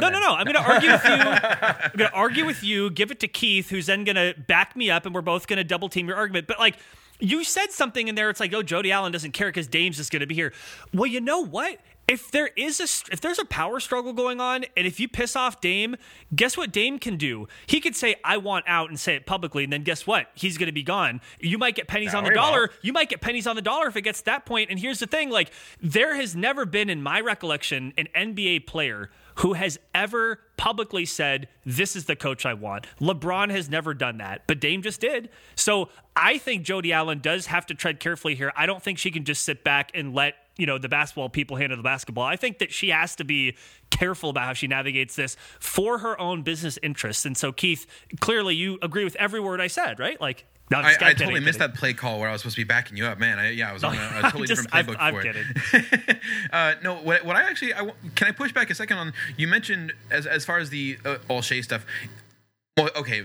No. I'm going to argue with you. I'm going to argue with you, give it to Keith, who's then going to back me up, and we're both going to double team your argument. But like, you said something in there. It's like, oh, Jody Allen doesn't care because Dame's just going to be here. Well, you know what? If there's a power struggle going on, and if you piss off Dame, guess what Dame can do? He could say, I want out, and say it publicly, and then guess what? He's going to be gone. You might get pennies on the dollar. You might get pennies on the dollar if it gets to that point. And here's the thing, like, there has never been, in my recollection, an NBA player who has ever publicly said, this is the coach I want. LeBron has never done that, but Dame just did. So I think Jody Allen does have to tread carefully here. I don't think she can just sit back and let the basketball people handle the basketball. I think that she has to be careful about how she navigates this for her own business interests. And so, Keith, clearly you agree with every word I said, right? Like, I totally missed that play call where I was supposed to be backing you up, man. I was on a totally different playbook for it. I'm kidding. Can I push back a second on, you mentioned as far as the Olshey stuff. Well, okay,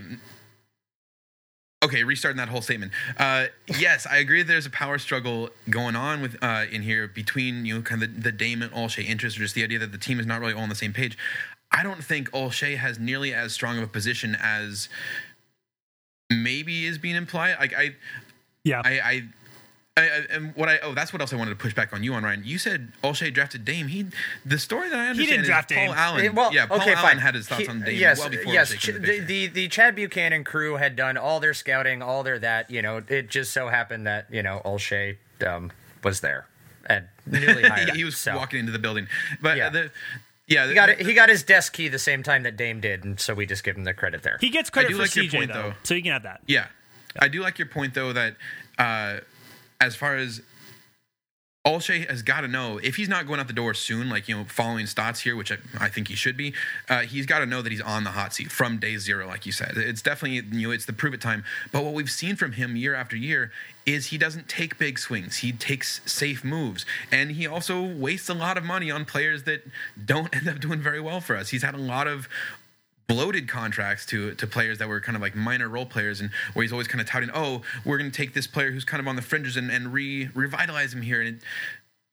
restarting that whole statement. Yes, I agree that there's a power struggle going on with in here between kind of the Dame and Olshey interest, or just the idea that the team is not really all on the same page. I don't think Olshey has nearly as strong of a position as maybe is being implied. That's what else I wanted to push back on you on, Ryan. You said Olshey drafted Dame. The story that I understand, he didn't draft Dame. Paul Allen. Well, yeah, Paul Allen had his thoughts on Dame well before. Yes, the Chad Buchanan crew had done all their scouting, all their that. It just so happened that Olshey was there and newly hired. He was walking into the building, but yeah. He got his desk key the same time that Dame did, and so we just give him the credit there. He gets credit for CJ, point, though, so you can have that. Yeah, I do like your point, though, that as far as Olshey has got to know, if he's not going out the door soon, like, following Stotts here, which I think he should be, he's got to know that he's on the hot seat from day zero, like you said. It's definitely, it's the prove it time. But what we've seen from him year after year is he doesn't take big swings. He takes safe moves. And he also wastes a lot of money on players that don't end up doing very well for us. He's had a lot of bloated contracts to players that were kind of like minor role players, and where he's always kind of touting, we're going to take this player who's kind of on the fringes and revitalize him here. And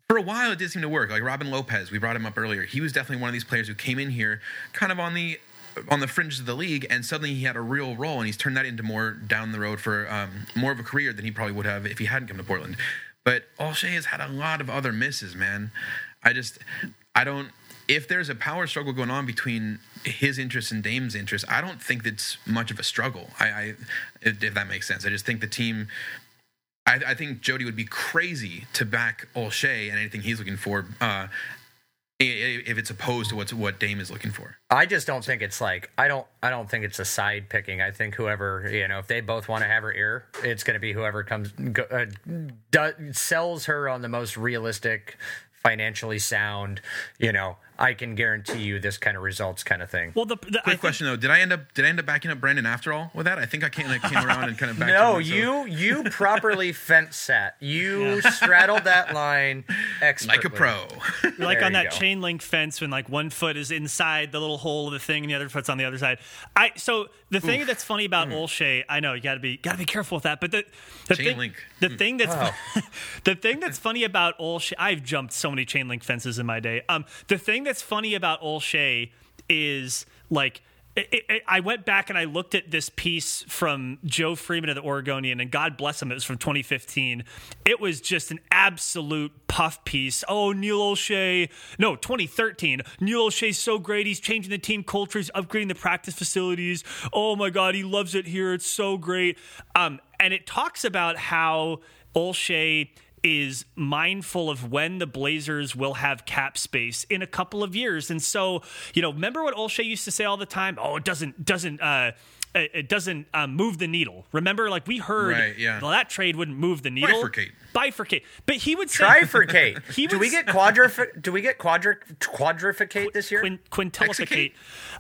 for a while, it did seem to work. Like Robin Lopez, we brought him up earlier. He was definitely one of these players who came in here kind of on the fringes of the league, and suddenly he had a real role, and he's turned that into more down the road for more of a career than he probably would have if he hadn't come to Portland. But Olshey has had a lot of other misses, man. If there's a power struggle going on between his interests and Dame's interests, I don't think that's much of a struggle. If that makes sense. I just think the team. I think Jody would be crazy to back Olshey and anything he's looking for, if it's opposed to what Dame is looking for. I just don't think it's like I don't think it's a side picking. I think whoever if they both want to have her ear, it's going to be whoever sells her on the most realistic, financially sound, I can guarantee you this kind of results kind of thing. Well, question though, did I end up backing up Brandon after all with that? I think I came around and kind of backed up. No, you properly fence sat. You straddled that line expertly. Like a pro. Like on that chain link fence when like one foot is inside the little hole of the thing and the other foot's on the other side. The thing that's funny about Olshey, I know you gotta be careful with that, but the chain link. The thing that's funny about Olshey, I've jumped so many chain link fences in my day. The thing that's funny about Olshey is like, I went back and I looked at this piece from Joe Freeman of the Oregonian, and God bless him, it was from 2015. It was just an absolute puff piece. Oh, Neil Olshey. No, 2013. Neil Olshey's so great. He's changing the team culture. He's upgrading the practice facilities. Oh my God, he loves it here. It's so great. And it talks about how Olshey is mindful of when the Blazers will have cap space in a couple of years. And so, remember what Olshey used to say all the time? Oh, it doesn't move the needle. Remember, like we heard, that trade wouldn't move the needle. Bifurcate. But he would say trifurcate. Do we get quadrificate this year? Quintillificate.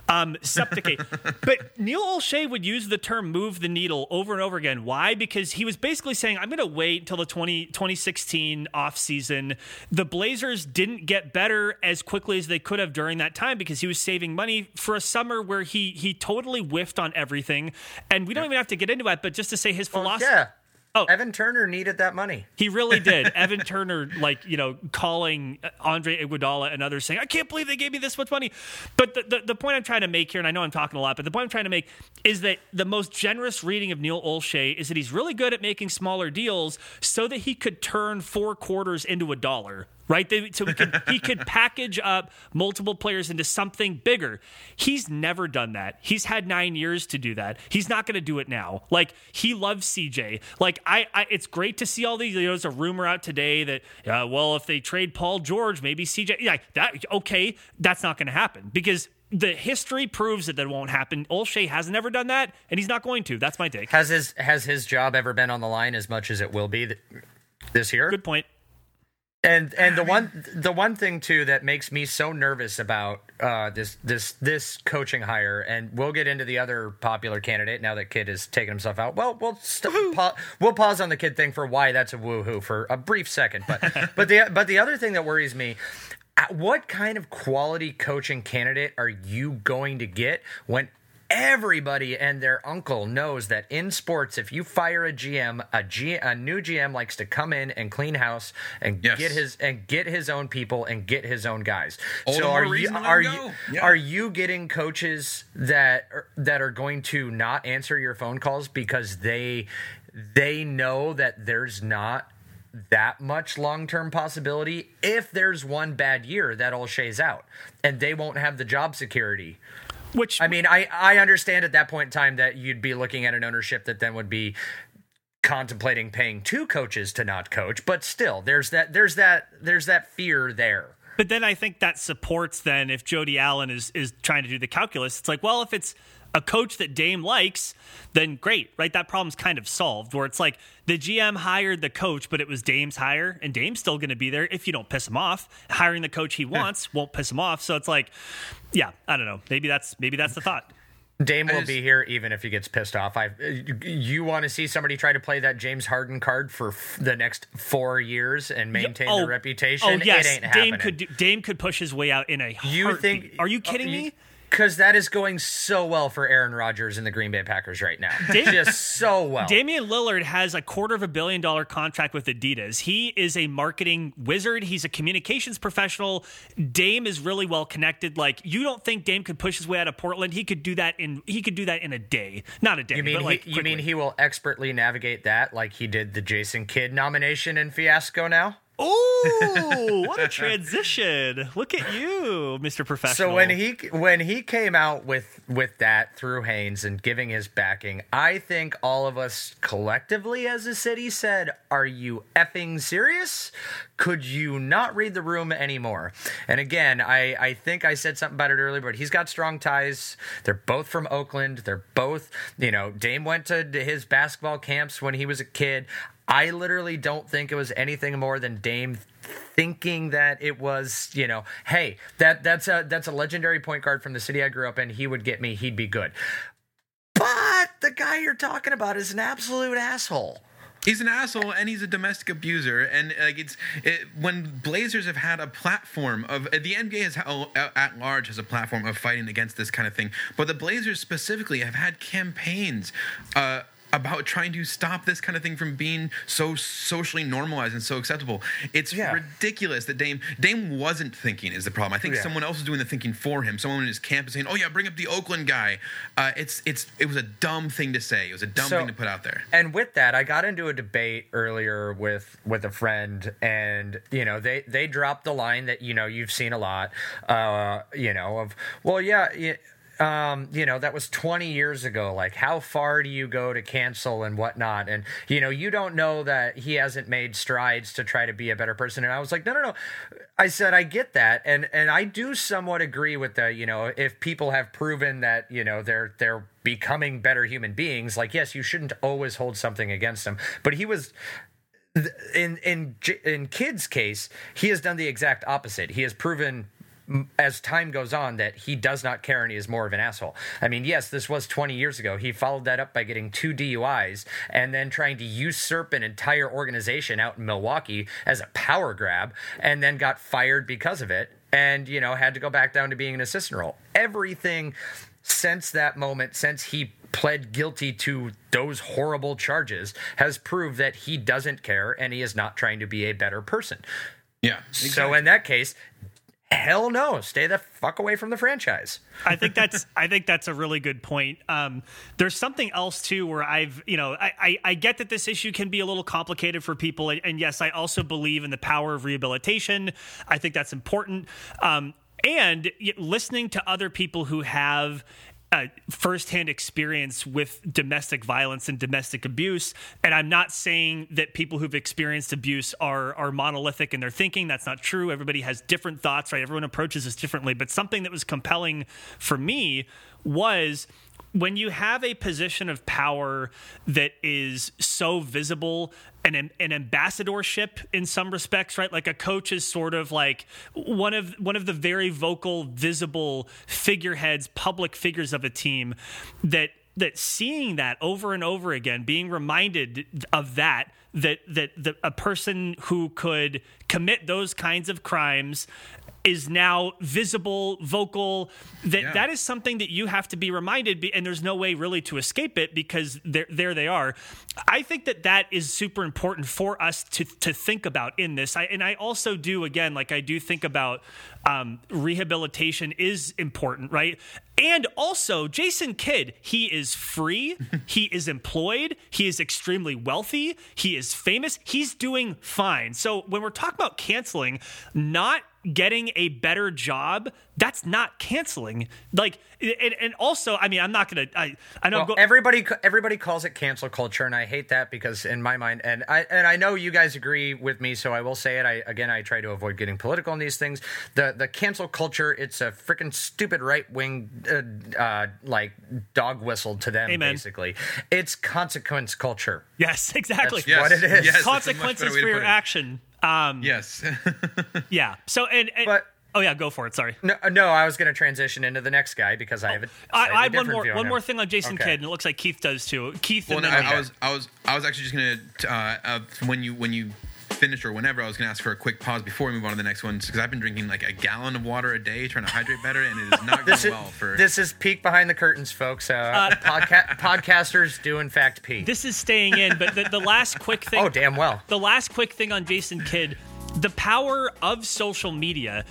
Septicate. But Neil Olshey would use the term "move the needle" over and over again. Why? Because he was basically saying, "I'm going to wait until the 2026 2016 offseason, the Blazers didn't get better as quickly as they could have during that time because he was saving money for a summer where he totally whiffed on everything. And we don't even have to get into it, but just to say his philosophy. Yeah. Oh, Evan Turner needed that money. He really did. Evan Turner, like, you know, calling Andre Iguodala and others saying, I can't believe they gave me this much money. But the point I'm trying to make here, and I know I'm talking a lot, but the point I'm trying to make is that the most generous reading of Neil Olshey is that he's really good at making smaller deals so that he could turn $0.25 into $1. Right? So he could package up multiple players into something bigger. He's never done that. He's had 9 years to do that. He's not going to do it now. Like, he loves CJ. Like, I it's great to see all these. You know, there's a rumor out today that, well, if they trade Paul George, maybe CJ. Like that. Okay, that's not going to happen because the history proves that that won't happen. Olshey has never done that, and he's not going to. That's my take. Has his job ever been on the line as much as it will be this year? Good point. And the one thing too that makes me so nervous about this coaching hire, and we'll get into the other popular candidate now that Kidd has taken himself out. Well, we'll pause on the Kidd thing for why that's a woohoo for a brief second. But but the other thing that worries me. What kind of quality coaching candidate are you going to get when everybody and their uncle knows that in sports, if you fire a GM, a new GM likes to come in and clean house and get his own people and get his own guys. Are you getting coaches that are going to not answer your phone calls because they know that there's not that much long-term possibility if there's one bad year that Olshey's out and they won't have the job security? Which, I mean, I understand at that point in time that you'd be looking at an ownership that then would be contemplating paying two coaches to not coach, but still, there's that fear there. But then I think that supports then if Jody Allen is trying to do the calculus, it's like, well, if it's a coach that Dame likes, then great, right? That problem's kind of solved where it's like the GM hired the coach, but it was Dame's hire, and Dame's still going to be there if you don't piss him off. Hiring the coach he wants won't piss him off. So it's like, yeah, I don't know. Maybe that's the thought. Dame will be here even if he gets pissed off. You want to see somebody try to play that James Harden card for the next 4 years and maintain the reputation? Oh, yes. It ain't happening. Dame could push his way out in a heartbeat. Are you kidding me? Because that is going so well for Aaron Rodgers and the Green Bay Packers right now. Just so well. Damian Lillard has a $250 million contract with Adidas. He is a marketing wizard. He's a communications professional. Dame is really well connected. Like, you don't think Dame could push his way out of Portland? He could do that in a day. Not a day. You mean he will expertly navigate that like he did the Jason Kidd nomination and fiasco now? Oh, what a transition. Look at you, Mr. Professional. So when he came out with that through Haynes and giving his backing, I think all of us collectively as a city said, are you effing serious? Could you not read the room anymore? And again, I think I said something about it earlier, but he's got strong ties. They're both from Oakland. They're both, you know, Dame went to his basketball camps when he was a kid. I literally don't think it was anything more than Dame thinking that it was, you know, hey, that's a legendary point guard from the city I grew up in. He would get me. He'd be good. But the guy you're talking about is an absolute asshole. He's an asshole, and he's a domestic abuser. And like when Blazers have had a platform of the NBA has at large has a platform of fighting against this kind of thing, but the Blazers specifically have had campaigns about trying to stop this kind of thing from being so socially normalized and so acceptable. It's ridiculous that Dame wasn't thinking is the problem. I think someone else was doing the thinking for him. Someone in his camp is saying, oh, yeah, bring up the Oakland guy. It was a dumb thing to say. It was a dumb thing to put out there. And with that, I got into a debate earlier with a friend, and, you know, they dropped the line that, you know, you've seen a lot, you know, of, well, yeah, you know, that was 20 years ago. Like, how far do you go to cancel and whatnot? And, you know, you don't know that he hasn't made strides to try to be a better person. And I was like, no. I said, I get that. And I do somewhat agree with the, you know, if people have proven that, you know, they're becoming better human beings, like, yes, you shouldn't always hold something against them. But he was... In Kidd's case, he has done the exact opposite. He has proven as time goes on that he does not care and he is more of an asshole. I mean, yes, this was 20 years ago. He followed that up by getting 2 DUIs and then trying to usurp an entire organization out in Milwaukee as a power grab and then got fired because of it and, you know, had to go back down to being an assistant role. Everything since that moment, since he pled guilty to those horrible charges, has proved that he doesn't care and he is not trying to be a better person. Yeah. Exactly. So in that case, hell no, stay the fuck away from the franchise. I think that's a really good point. There's something else too, where I get that this issue can be a little complicated for people. And yes, I also believe in the power of rehabilitation. I think that's important. And listening to other people who have firsthand experience with domestic violence and domestic abuse. And I'm not saying that people who've experienced abuse are monolithic in their thinking. That's not true. Everybody has different thoughts, right? Everyone approaches this differently. But something that was compelling for me was when you have a position of power that is so visible, an ambassadorship in some respects, right? Like a coach is sort of like one of the very vocal, visible figureheads, public figures of a team, that seeing that over and over again, being reminded of that a person who could commit those kinds of crimes is now visible, vocal, that is something that you have to be reminded, and there's no way really to escape it because there they are. I think that is super important for us to think about in this. I also do, again, like I do think about rehabilitation is important, right? And also Jason Kidd, he is free, he is employed, he is extremely wealthy, he is famous, he's doing fine. So when we're talking about canceling, not getting a better job, that's not canceling. Like, and also, I mean, I'm not gonna. Everybody calls it cancel culture, and I hate that because in my mind, and I know you guys agree with me, so I will say it. I try to avoid getting political on these things. The cancel culture, it's a freaking stupid right wing like dog whistle to them. Amen. Basically, it's consequence culture. Yes, exactly. That's what it is. Yes, consequences for your action. Yes. Yeah. So go for it. Sorry. No. I was going to transition into the next guy because I have a different view on one more thing on Jason Kidd, and it looks like Keith does too. Keith. Well, I was actually just going to when you finish or whenever, I was going to ask for a quick pause before we move on to the next one because I've been drinking like a gallon of water a day trying to hydrate better, and it is not going well. This is peak behind the curtains, folks. Podcasters do in fact peak. This is staying in, but the last quick thing. Oh, damn well. The last quick thing on Jason Kidd. The power of social media.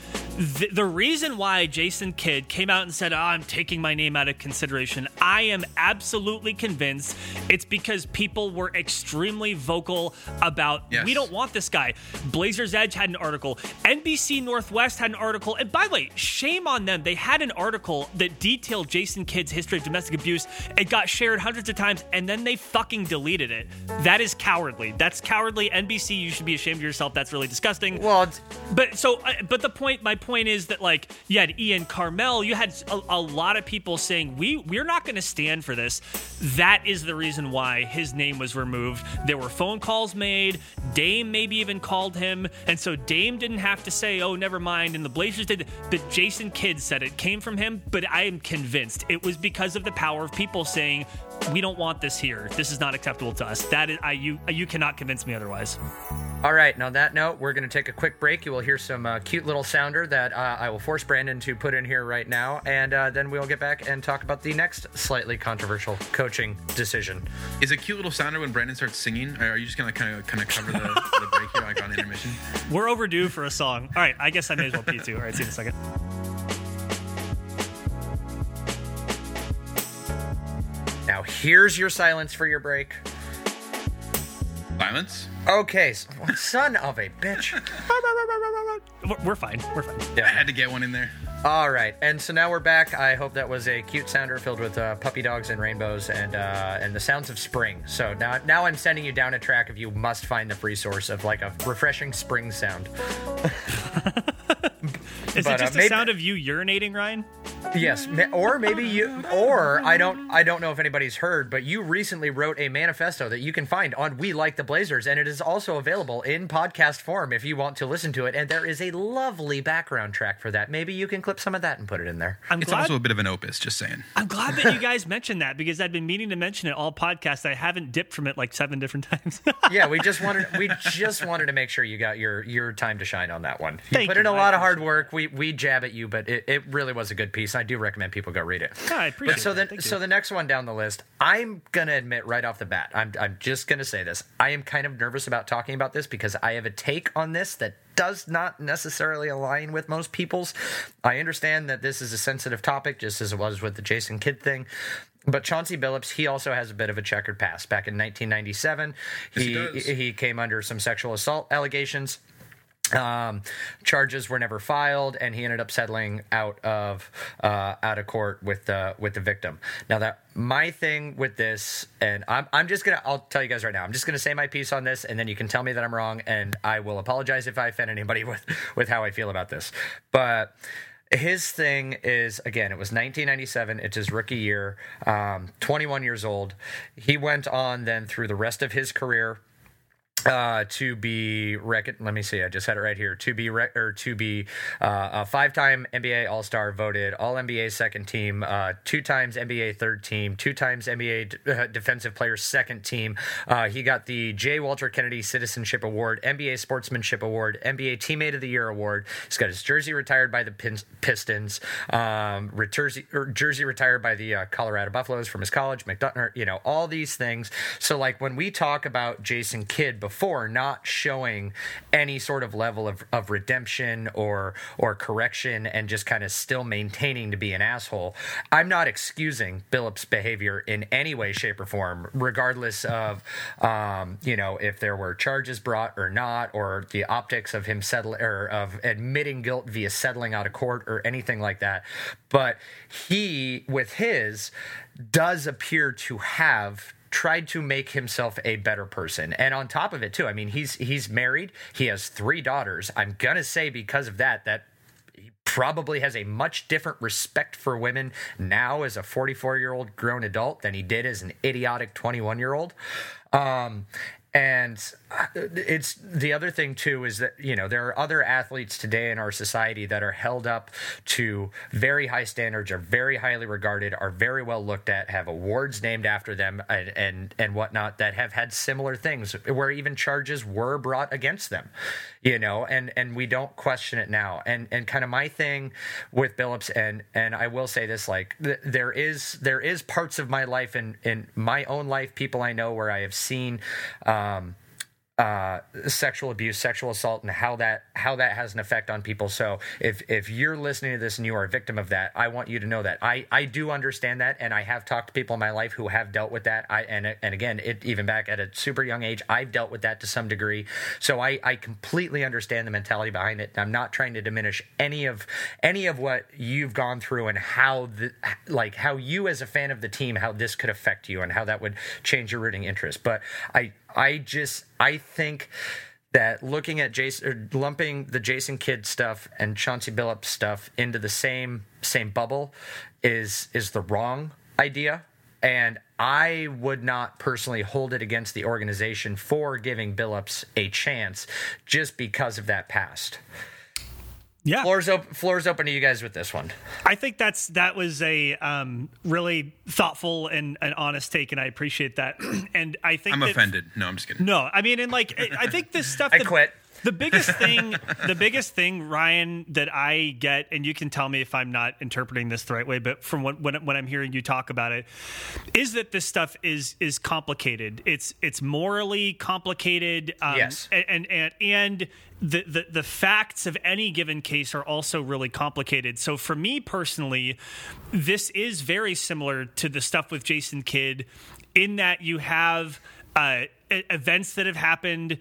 The reason why Jason Kidd came out and said, I'm taking my name out of consideration, I am absolutely convinced it's because people were extremely vocal about, yes, we don't want this guy. Blazers Edge had an article. NBC Northwest had an article. And by the way, shame on them. They had an article that detailed Jason Kidd's history of domestic abuse. It got shared hundreds of times, and then they fucking deleted it. That is cowardly. That's cowardly. NBC, you should be ashamed of yourself. That's really disgusting. Well, but my point is that, like, you had Ian Carmel, you had a lot of people saying we're not going to stand for this. That is the reason why his name was removed. There were phone calls made. Dame maybe even called him, and so Dame didn't have to say, oh, never mind, and the Blazers did. But Jason Kidd said it came from him. But I am convinced it was because of the power of people saying, we don't want this here. This is not acceptable to us. That is, you cannot convince me otherwise. All right, and on that note, we're going to take a quick break. You will hear some cute little sounder that I will force Brandon to put in here right now, and then we'll get back and talk about the next slightly controversial coaching decision. Is a cute little sounder when Brandon starts singing? Or are you just going to kind of cover the break here, like on intermission? We're overdue for a song. All right, I guess I may as well pee too. All right, see you in a second. Now, here's your silence for your break. Violence? Okay, son of a bitch. We're fine. Yeah. I had to get one in there. All right, and so now we're back. I hope that was a cute sounder filled with puppy dogs and rainbows and the sounds of spring. So now I'm sending you down a track of you must find the free source of like a refreshing spring sound. Is it just the sound of you urinating, Ryan? Yes, or maybe you, or I don't know if anybody's heard, but you recently wrote a manifesto that you can find on We Like the Blazers, and it is also available in podcast form if you want to listen to it. And there is a lovely background track for that. Maybe you can clip some of that and put it in there. It's also a bit of an opus, just saying. I'm glad that you guys mentioned that, because I've been meaning to mention it all podcasts. I haven't dipped from it like 7 different times. Yeah, we just wanted to make sure you got your time to shine on that one. You put in a lot of hard work. We jab at you, but it really was a good piece. I do recommend people go read it. Yeah, I appreciate it. So the next one down the list, I'm going to admit right off the bat, I'm just going to say this. I am kind of nervous about talking about this because I have a take on this that does not necessarily align with most people's. I understand that this is a sensitive topic, just as it was with the Jason Kidd thing. But Chauncey Billups, he also has a bit of a checkered past. Back in 1997, he came under some sexual assault allegations. Charges were never filed, and he ended up settling out of court with the victim. Now that my thing with this, and I'll tell you guys right now, I'm just gonna say my piece on this, and then you can tell me that I'm wrong, and I will apologize if I offend anybody with how I feel about this. But his thing is, again, it was 1997. It's his rookie year. 21 years old. He went on then through the rest of his career. To be a 5-time NBA All-Star, voted All-NBA second team, 2 times NBA third team, 2 times NBA defensive player second team. He got the J. Walter Kennedy Citizenship Award, NBA Sportsmanship Award, NBA Teammate of the Year Award. He's got his jersey retired by the Pistons, jersey retired by the Colorado Buffaloes from his college, McDonough, you know, all these things. So like when we talk about Jason Kidd before not showing any sort of level of redemption or correction and just kind of still maintaining to be an asshole, I'm not excusing Billups' behavior in any way, shape, or form, regardless of if there were charges brought or not, or the optics of him settling or of admitting guilt via settling out of court or anything like that. But he, with his, does appear to have tried to make himself a better person. And on top of it, too, I mean, he's married. He has 3 daughters. I'm going to say because of that he probably has a much different respect for women now as a 44-year-old grown adult than he did as an idiotic 21-year-old. And it's the other thing, too, is that, you know, there are other athletes today in our society that are held up to very high standards, are very highly regarded, are very well looked at, have awards named after them and whatnot, that have had similar things where even charges were brought against them, you know, and we don't question it now. And kind of my thing with Billups, and I will say this, like there is parts of my life in my own life, people I know, where I have seen sexual abuse, sexual assault, and how that has an effect on people. So if you're listening to this and you are a victim of that, I want you to know that I do understand that, and I have talked to people in my life who have dealt with that. And again, even back at a super young age, I've dealt with that to some degree. So I completely understand the mentality behind it. I'm not trying to diminish any of what you've gone through and how you as a fan of the team, how this could affect you and how that would change your rooting interest. But I think that looking at lumping the Jason Kidd stuff and Chauncey Billups stuff into the same bubble is the wrong idea. And I would not personally hold it against the organization for giving Billups a chance just because of that past. Yeah, floor's open to you guys with this one. I think that was a really thoughtful and honest take, and I appreciate that. And I think I'm offended. No, I'm just kidding. No, I mean, and like I think this stuff. I quit. The biggest thing, Ryan, that I get, and you can tell me if I'm not interpreting this the right way, but from when I'm hearing you talk about it, is that this stuff is complicated. It's morally complicated. Yes. And the facts of any given case are also really complicated. So for me personally, this is very similar to the stuff with Jason Kidd, in that you have events that have happened.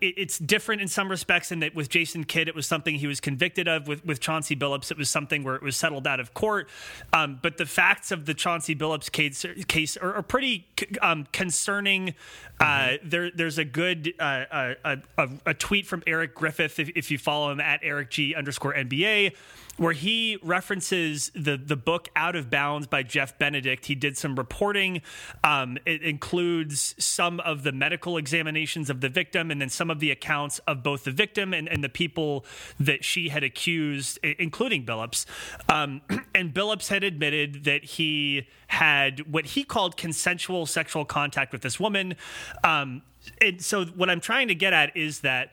It's different in some respects in that with Jason Kidd, it was something he was convicted of. With Chauncey Billups, it was something where it was settled out of court. But the facts of the Chauncey Billups case are pretty concerning. Mm-hmm. There's a good a tweet from Eric Griffith, if you follow him at @EricG_NBA, where he references the book Out of Bounds by Jeff Benedict. He did some reporting. It includes some of the medical examinations of the victim and then some of the accounts of both the victim and the people that she had accused, including Billups. And Billups had admitted that he had what he called consensual sexual contact with this woman. And so what I'm trying to get at is that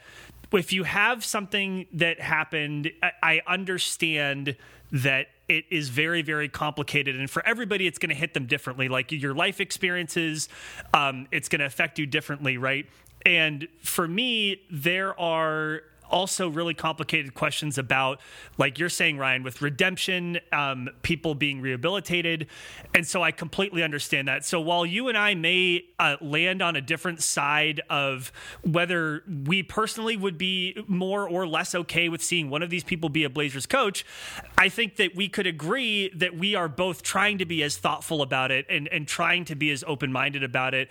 if you have something that happened, I understand that it is very, very complicated. And for everybody, it's going to hit them differently. Like your life experiences, it's going to affect you differently, right? And for me, there are also really complicated questions about, like you're saying, Ryan, with redemption, people being rehabilitated. And so I completely understand that. So while you and I may land on a different side of whether we personally would be more or less okay with seeing one of these people be a Blazers coach, I think that we could agree that we are both trying to be as thoughtful about it and trying to be as open-minded about it.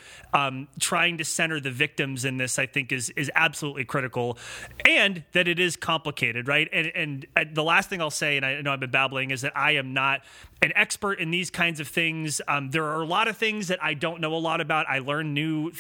Trying to center the victims in this, I think, is absolutely critical. And that it is complicated, right? And the last thing I'll say, and I know I've been babbling, is that I am not an expert in these kinds of things. There are a lot of things that I don't know a lot about. I learn new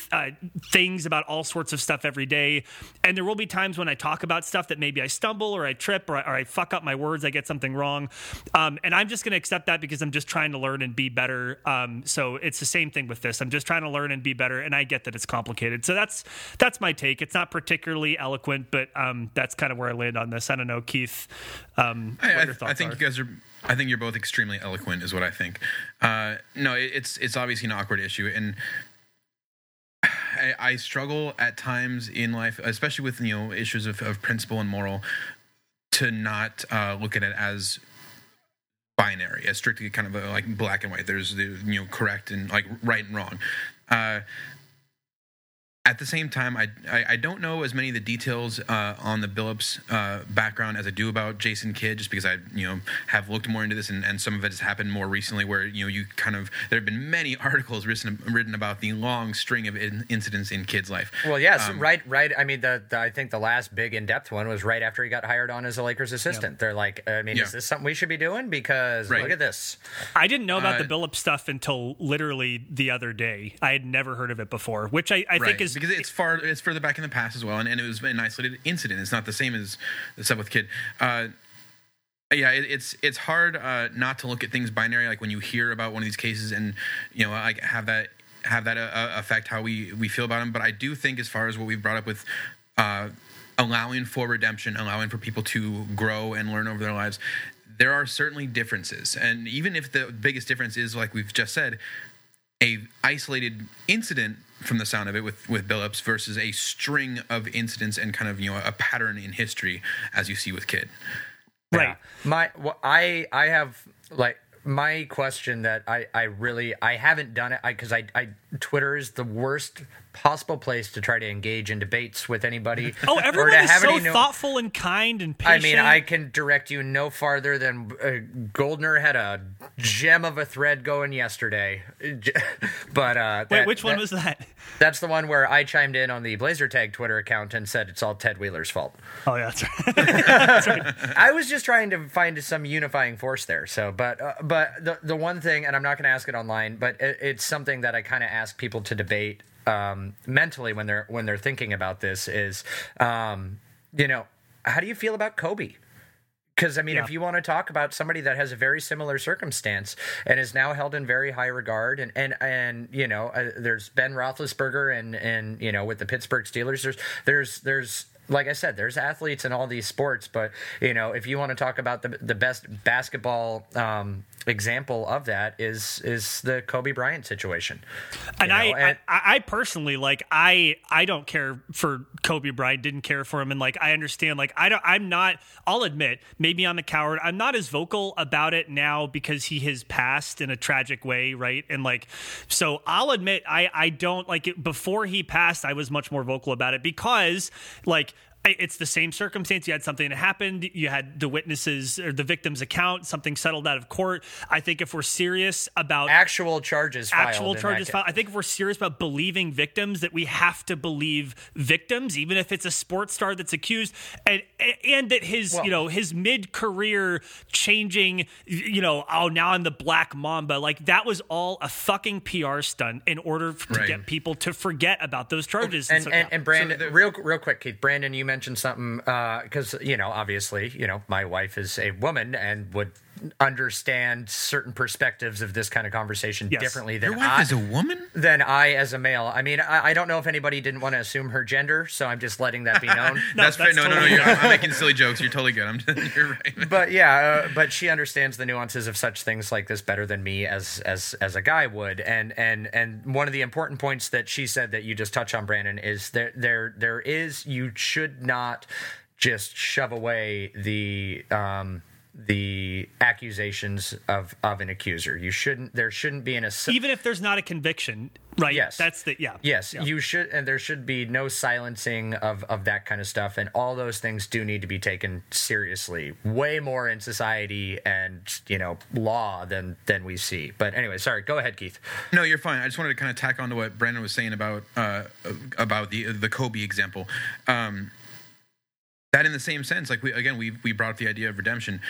things about all sorts of stuff every day. And there will be times when I talk about stuff that maybe I stumble or I trip or I fuck up my words. I get something wrong. And I'm just going to accept that because I'm just trying to learn and be better. So it's the same thing with this. I'm just trying to learn and be better. And I get that it's complicated. So that's my take. It's not particularly eloquent, but that's kind of where I land on this. I don't know, Keith, what your thoughts are. I think you're both extremely eloquent is what I think. No, it's obviously an awkward issue. And I struggle at times in life, especially with, you know, issues of principle and moral, to not look at it as binary, as strictly kind of like black and white. There's, you know, correct and like right and wrong. At the same time, I don't know as many of the details on the Billups background as I do about Jason Kidd, just because I have looked more into this, and some of it has happened more recently, where there have been many articles written about the long string of incidents in Kidd's life. Well, yes, right. I mean, I think the last big in-depth one was right after he got hired on as a Lakers assistant. Yeah. They're like, is this something we should be doing? Because Look at this. I didn't know about the Billups stuff until literally the other day. I had never heard of it before, which I think is. Because it's further back in the past as well, and it was an isolated incident. It's not the same as the stuff with Kidd. It's hard not to look at things binary, like when you hear about one of these cases, and like have that affect how we feel about them. But I do think, as far as what we've brought up with allowing for redemption, allowing for people to grow and learn over their lives, there are certainly differences. And even if the biggest difference is, like we've just said, a isolated incident from the sound of it with Billups versus a string of incidents and kind of a pattern in history as you see with Kidd. Right. Yeah. I have like my question that I really haven't done it because I Twitter is the worst possible place to try to engage in debates with anybody. Oh, everyone is so thoughtful and kind and patient. I mean, I can direct you no farther than Goldner had a gem of a thread going yesterday. But wait, which one was that? That's the one where I chimed in on the Blazer Tag Twitter account and said it's all Ted Wheeler's fault. Oh, yeah, that's right. That's right. I was just trying to find some unifying force there. So, but the one thing, and I'm not going to ask it online, but it's something that I kind of ask people to debate mentally when they're thinking about this is, how do you feel about Kobe? Because, if you want to talk about somebody that has a very similar circumstance and is now held in very high regard, and there's Ben Roethlisberger and with the Pittsburgh Steelers, there's like I said, there's athletes in all these sports, but if you want to talk about the best basketball example of that is the Kobe Bryant situation. And I personally, like, I don't care for Kobe Bryant, didn't care for him. And like, I understand, like, I'll admit, maybe I'm a coward. I'm not as vocal about it now because he has passed in a tragic way. Right. And like, so I'll admit, I don't like it. Before he passed, I was much more vocal about it because like, it's the same circumstance. You had something that happened. You had the witnesses or the victim's account. Something settled out of court. I think if we're serious about actual charges filed, I think if we're serious about believing victims, that we have to believe victims, even if it's a sports star that's accused, and that his mid-career changing, now I'm the Black Mamba. Like, that was all a fucking PR stunt in order to get people to forget about those charges. And Brandon, so real quick, Keith, Brandon, you mentioned something because, obviously, my wife is a woman and would understand certain perspectives of this kind of conversation differently than I as a male. I mean, I don't know if anybody didn't want to assume her gender, so I'm just letting that be known. I'm making silly jokes. You're totally good. You're right. But but she understands the nuances of such things like this better than me as a guy would. And one of the important points that she said that you just touched on, Brandon, is there is you should not just shove away the accusations of an accuser. There shouldn't be even if there's not a conviction, right? Yes. You should, and there should be no silencing of that kind of stuff. And all those things do need to be taken seriously, way more in society and, law than we see. But anyway, sorry, go ahead, Keith. No, you're fine. I just wanted to kind of tack on to what Brandon was saying about the Kobe example. That in the same sense, like we brought up the idea of redemption,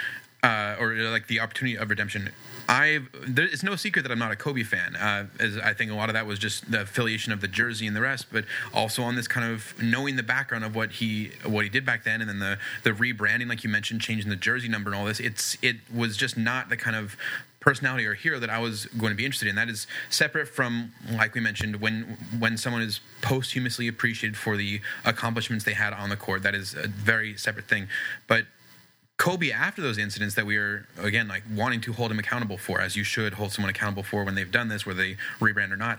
or like the opportunity of redemption. It's no secret that I'm not a Kobe fan, as I think a lot of that was just the affiliation of the jersey and the rest, but also on this kind of knowing the background of what he did back then, and then the rebranding, like you mentioned, changing the jersey number and all this. It was just not the kind of personality or hero that I was going to be interested in. That is separate from, like we mentioned, when someone is posthumously appreciated for the accomplishments they had on the court. That is a very separate thing. But Kobe, after those incidents that we are, again, like wanting to hold him accountable for, as you should hold someone accountable for when they've done this, whether they rebrand or not,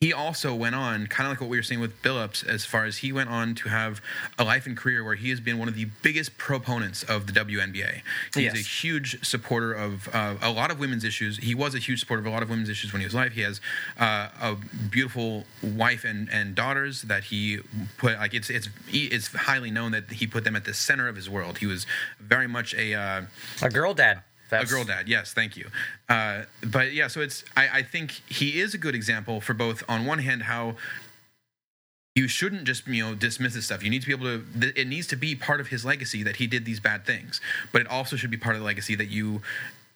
he also went on, kind of like what we were saying with Billups, as far as he went on to have a life and career where he has been one of the biggest proponents of the WNBA. He's a huge supporter of a lot of women's issues. He was a huge supporter of a lot of women's issues when he was alive. He has a beautiful wife and daughters that he put, like, it's highly known that he put them at the center of his world. He was very much a girl dad. A girl dad, yes, thank you. But yeah, so I think he is a good example for both, on one hand, how you shouldn't just, dismiss this stuff. You need to be able to, it needs to be part of his legacy that he did these bad things, but it also should be part of the legacy that you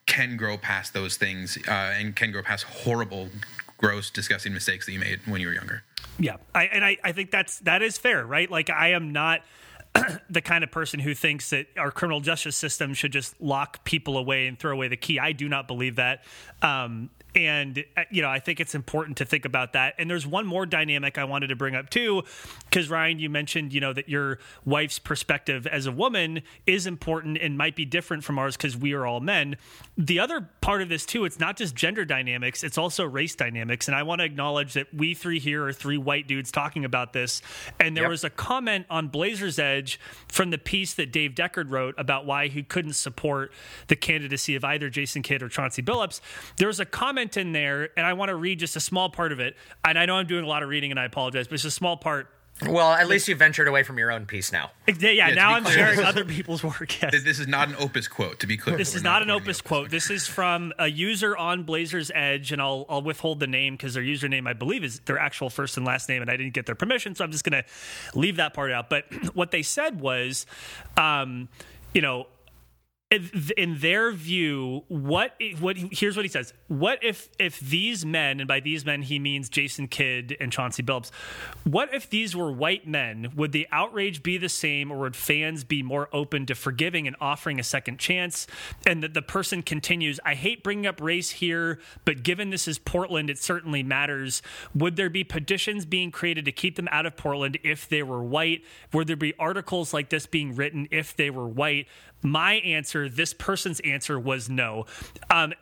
can grow past those things, and can grow past horrible, gross, disgusting mistakes that you made when you were younger. Yeah, I think that is fair, right? Like, I am not the kind of person who thinks that our criminal justice system should just lock people away and throw away the key. I do not believe that. And, I think it's important to think about that. And there's one more dynamic I wanted to bring up too, because Ryan, you mentioned, that your wife's perspective as a woman is important and might be different from ours because we are all men. The other part of this too, it's not just gender dynamics, it's also race dynamics. And I want to acknowledge that we three here are three white dudes talking about this. And there was a comment on Blazers Edge from the piece that Dave Deckard wrote about why he couldn't support the candidacy of either Jason Kidd or Chauncey Billups. There was a comment in there, and I want to read just a small part of it. And I know I'm doing a lot of reading, and I apologize, but it's a small part. Well, at least you ventured away from your own piece now. Yeah now I'm sharing other people's work. Yes. This is not an Opus quote, to be clear. This is not an Opus quote. This is from a user on Blazers Edge, and I'll withhold the name because their username, I believe, is their actual first and last name, and I didn't get their permission, so I'm just going to leave that part out. But what they said was, in their view, here's what he says. What if these men, and by these men he means Jason Kidd and Chauncey Billups, what if these were white men? Would the outrage be the same, or would fans be more open to forgiving and offering a second chance? And the person continues, I hate bringing up race here, but given this is Portland, it certainly matters. Would there be petitions being created to keep them out of Portland if they were white? Would there be articles like this being written if they were white? my answer, this person's answer was no. And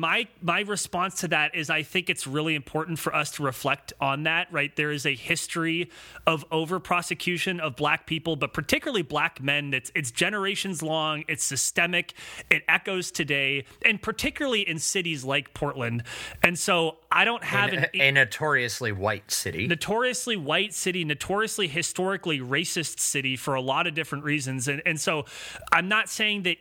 my response to that is I think it's really important for us to reflect on that, right? There is a history of over-prosecution of Black people, but particularly Black men. It's generations long, it's systemic, it echoes today, and particularly in cities like Portland. And so I don't have a notoriously white city. Notoriously white city, notoriously historically racist city for a lot of different reasons. And so I'm not saying that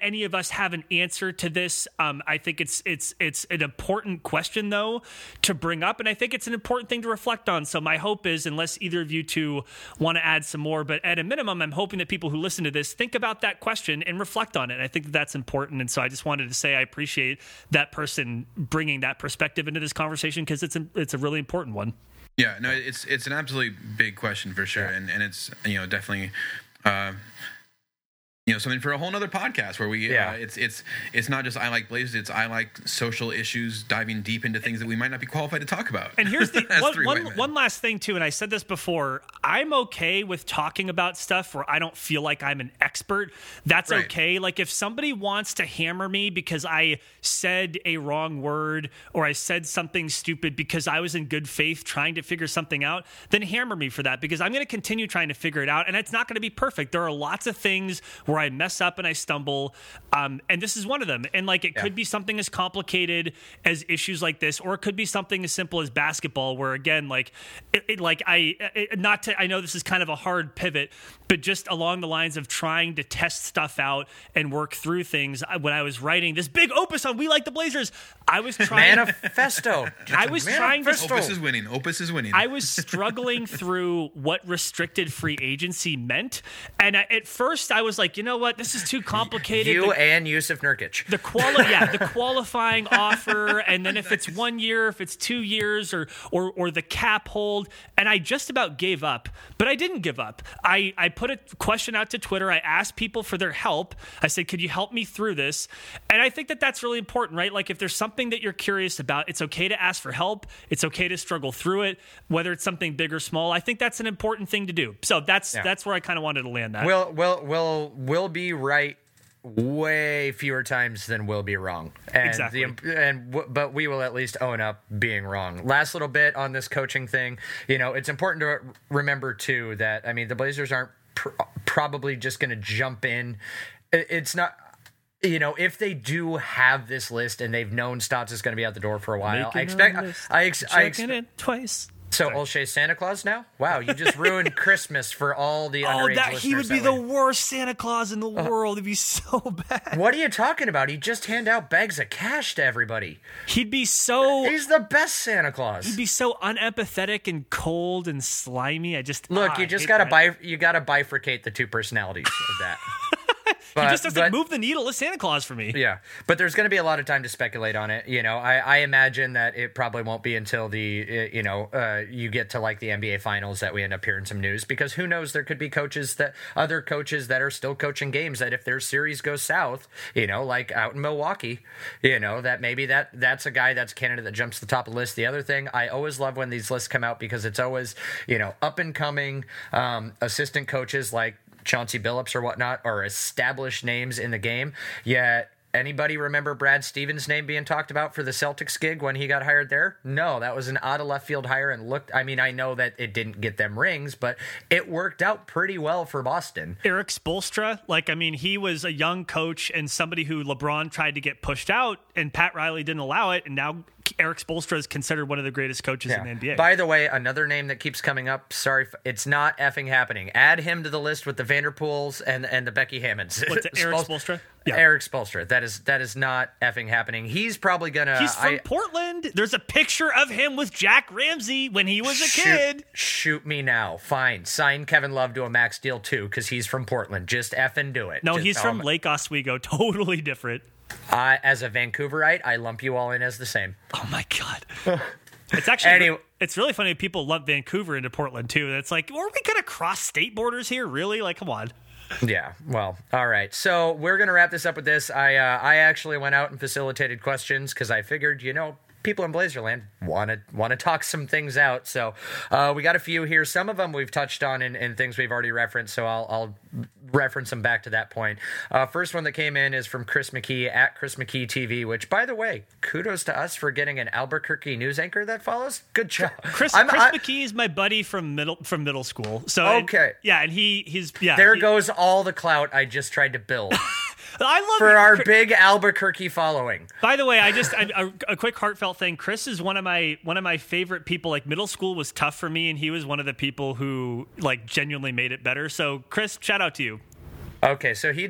any of us have an answer to this. I think it's an important question, though, to bring up. And I think it's an important thing to reflect on. So my hope is, unless either of you two want to add some more, but at a minimum, I'm hoping that people who listen to this think about that question and reflect on it. And I think that's important. And so I just wanted to say I appreciate that person bringing that perspective into this conversation, because it's a really important one. Yeah, no, it's an absolutely big question for sure. Yeah. And it's, definitely, something for a whole nother podcast where we, it's not just I like Blazers, it's I like social issues, diving deep into things that we might not be qualified to talk about. And here's the one last thing too, and I said this before, I'm okay with talking about stuff where I don't feel like I'm an expert. That's right. Okay. Like if somebody wants to hammer me because I said a wrong word or I said something stupid because I was in good faith trying to figure something out, then hammer me for that, because I'm going to continue trying to figure it out, and it's not going to be perfect. There are lots of things where I mess up and I stumble. And this is one of them. And like, it could be something as complicated as issues like this, or it could be something as simple as basketball, where again, like, I know this is kind of a hard pivot, but just along the lines of trying to test stuff out and work through things. When I was writing this big opus on We Like the Blazers, I was trying manifesto. Opus is winning. I was struggling through what restricted free agency meant. And at first I was like, you know what? This is too complicated. And Yusuf Nurkic. The qualifying offer, and then if it's 1 year, if it's 2 years, or the cap hold. And I just about gave up, but I didn't give up. I put a question out to Twitter. I asked people for their help. I said, could you help me through this? And I think that that's really important, right? Like if there's something that you're curious about, it's okay to ask for help. It's okay to struggle through it, whether it's something big or small. I think that's an important thing to do. So that's where I kind of wanted to land that. We'll be right way fewer times than we'll be wrong. And exactly. But we will at least own up being wrong. Last little bit on this coaching thing. It's important to remember too that, the Blazers aren't probably just going to jump in. It's not. If they do have this list and they've known Stotts is going to be out the door for a while, I expect it twice. So Olshey's Santa Claus now? Wow, you just ruined Christmas for all the underage listeners. He would be the worst Santa Claus in the world. It'd be so bad. What are you talking about? He'd just hand out bags of cash to everybody. He'd be so... He's the best Santa Claus. He'd be so unempathetic and cold and slimy. You gotta bifurcate the two personalities of that. He just doesn't move the needle as Santa Claus for me. Yeah, but there's going to be a lot of time to speculate on it. I imagine that it probably won't be until you get to like the NBA Finals that we end up hearing some news, because who knows? There could be other coaches that are still coaching games that if their series goes south, like out in Milwaukee, that maybe that's a guy that's a candidate that jumps to the top of the list. The other thing I always love when these lists come out, because it's always up and coming assistant coaches like Chauncey Billups or whatnot are established names in the game. Yet anybody remember Brad Stevens' name being talked about for the Celtics gig when he got hired there? No, that was an out of left field hire. And I know that it didn't get them rings, but it worked out pretty well for Boston. Erik Spoelstra, he was a young coach and somebody who LeBron tried to get pushed out, and Pat Riley didn't allow it, and now Erik Spoelstra is considered one of the greatest coaches in the NBA. By the way, another name that keeps coming up. Sorry, it's not effing happening. Add him to the list with the Vanderpools and the Becky Hammonds. What's it, Erik Spoelstra? Yeah. Erik Spoelstra. That is not effing happening. He's probably gonna. He's from Portland. There's a picture of him with Jack Ramsey when he was a kid. Shoot me now. Fine. Sign Kevin Love to a max deal too, because he's from Portland. Just effing do it. No, he's from Lake Oswego. Totally different. As a Vancouverite, I lump you all in as the same. Oh my God. It's actually it's really funny. People lump Vancouver into Portland too. It's like, are we going to cross state borders here? Really? Like, come on. Yeah. Well, all right. So we're going to wrap this up with this. I actually went out and facilitated questions because I figured, people in Blazerland want to talk some things out. So we got a few here. Some of them we've touched on in things we've already referenced. So I'll reference them back to that point. First one that came in is from Chris McKee at Chris McKee TV, which, by the way, kudos to us for getting an Albuquerque news anchor that follows. Good job. Chris McKee is my buddy from middle school. So okay. There goes all the clout I just tried to build. I love for our big Albuquerque following. By the way, a quick heartfelt thing. Chris is one of my favorite people. Like, middle school was tough for me, and he was one of the people who like genuinely made it better. So Chris, shout out to you. Okay, so he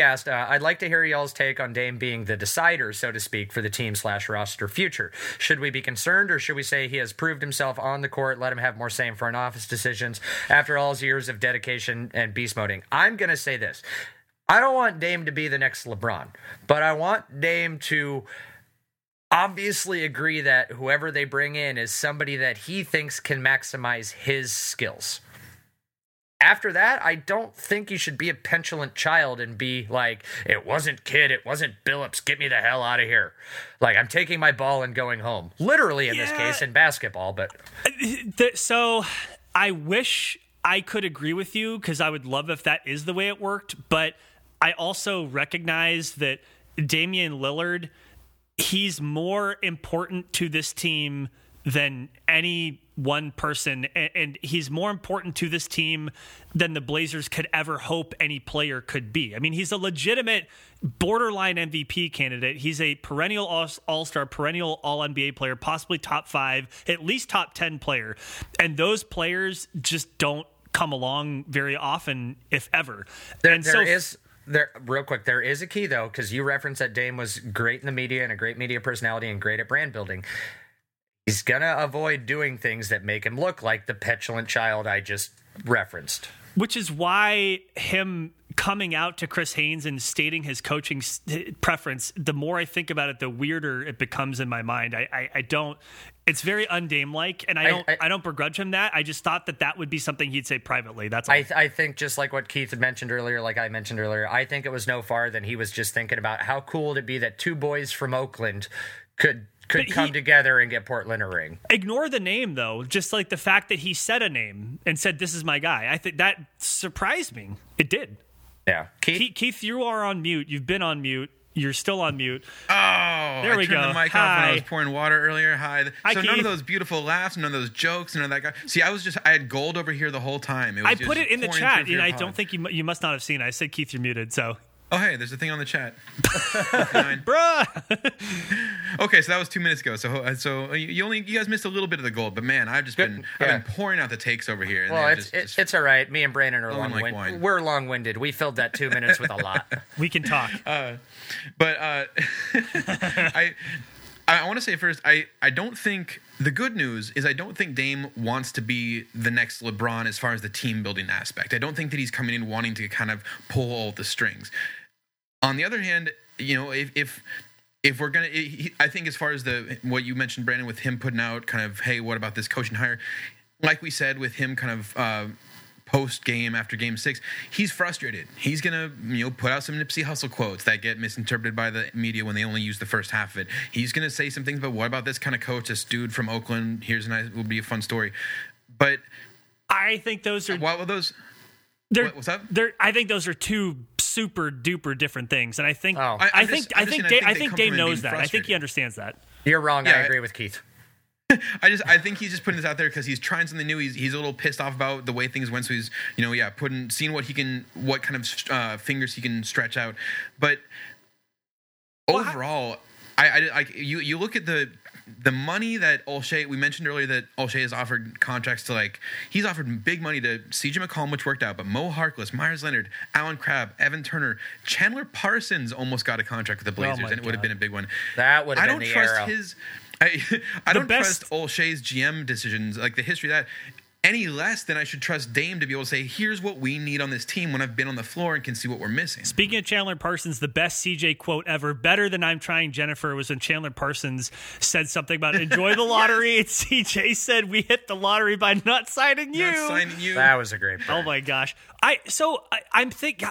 asked, I'd like to hear y'all's take on Dame being the decider, so to speak, for the team/roster future. Should we be concerned, or should we say he has proved himself on the court, let him have more say in front office decisions after all his years of dedication and beast moding? I'm going to say this. I don't want Dame to be the next LeBron, but I want Dame to obviously agree that whoever they bring in is somebody that he thinks can maximize his skills. After that, I don't think you should be a petulant child and be like, it wasn't Kidd, it wasn't Billups, get me the hell out of here. Like, I'm taking my ball and going home. Literally, in this case, in basketball. But so I wish I could agree with you, because I would love if that is the way it worked. But I also recognize that Damian Lillard, he's more important to this team than any one person, and he's more important to this team than the Blazers could ever hope any player could be. I mean, he's a legitimate borderline MVP candidate. He's a perennial all-star, perennial all-NBA player, possibly top 5, at least top 10 player. And those players just don't come along very often, if ever. Real quick, there is a key, though, because you referenced that Dame was great in the media and a great media personality and great at brand building. He's going to avoid doing things that make him look like the petulant child I just referenced. Which is why him coming out to Chris Haynes and stating his coaching preference, the more I think about it, the weirder it becomes in my mind. It's very un-Dame-like, and I don't begrudge him that. I just thought that would be something he'd say privately. That's all. I think just like what Keith had mentioned earlier, like I mentioned earlier, I think it was no farther than he was just thinking about how cool it'd be that two boys from Oakland could come together and get Portland a ring. Ignore the name, though. Just like the fact that he said a name and said, this is my guy. I think that surprised me. It did. Yeah. Keith, you are on mute. You've been on mute. You're still on mute. Oh, there we go. I turned the mic off when I was pouring water earlier. Hi. So none of those beautiful laughs, none of those jokes, none of that guy. See, I had gold over here the whole time. I put it in the chat. I don't think you must not have seen it. I said, Keith, you're muted, so... Oh, hey, there's a thing on the chat. Bruh! Okay, so that was 2 minutes ago. So you guys missed a little bit of the gold, but man, I've been pouring out the takes over here. Well, it's all right. Me and Brandon are long-winded. We're long-winded. We filled that 2 minutes with a lot. We can talk. I want to say first, I don't think the good news is I don't think Dame wants to be the next LeBron as far as the team building aspect. I don't think that he's coming in wanting to kind of pull all the strings. On the other hand, you know, if we're going to, I think as far as what you mentioned, Brandon, with him putting out kind of, hey, what about this coaching hire? Like we said, with him kind of, post-game after Game 6, he's frustrated. He's going to put out some Nipsey Hussle quotes that get misinterpreted by the media when they only use the first half of it. He's going to say some things about what about this kind of coach, this dude from Oakland, will be a fun story. But I think those are... What were those... What's up? I think those are two super duper different things. And I think I think Dave knows that. Frustrated. I think he understands that. You're wrong. Yeah, I agree with Keith. I think he's just putting this out there because he's trying something new. He's a little pissed off about the way things went, so he's seeing what kind of fingers he can stretch out. But overall, you look at the money that Olshey, we mentioned earlier that Olshey has offered contracts to, like, he's offered big money to CJ McCollum, which worked out, but Mo Harkless, Myers Leonard, Alan Crabb, Evan Turner, Chandler Parsons almost got a contract with the Blazers, and it would have been a big one. That would have been the arrow. I don't trust Olshey's GM decisions, like the history of that, any less than I should trust Dame to be able to say, here's what we need on this team when I've been on the floor and can see what we're missing. Speaking of Chandler Parsons, the best CJ quote ever, better than I'm trying Jennifer, was when Chandler Parsons said something about enjoy the lottery. Yes. And CJ said, we hit the lottery by not signing you. Not signing you. That was a great part. Oh my gosh. I'm thinking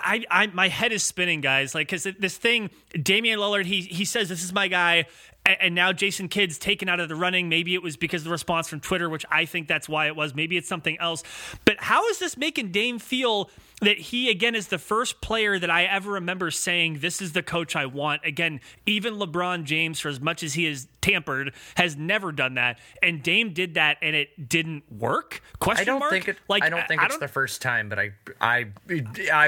my head is spinning, guys. Like, cause this thing, Damian Lillard, he says, this is my guy. And now Jason Kidd's taken out of the running. Maybe it was because of the response from Twitter, which I think that's why it was. Maybe it's something else. But how is this making Dame feel that he, again, is the first player that I ever remember saying, this is the coach I want? Again, even LeBron James, for as much as he is tampered, has never done that. And Dame did that, and it didn't work? I don't think it's the first time, but I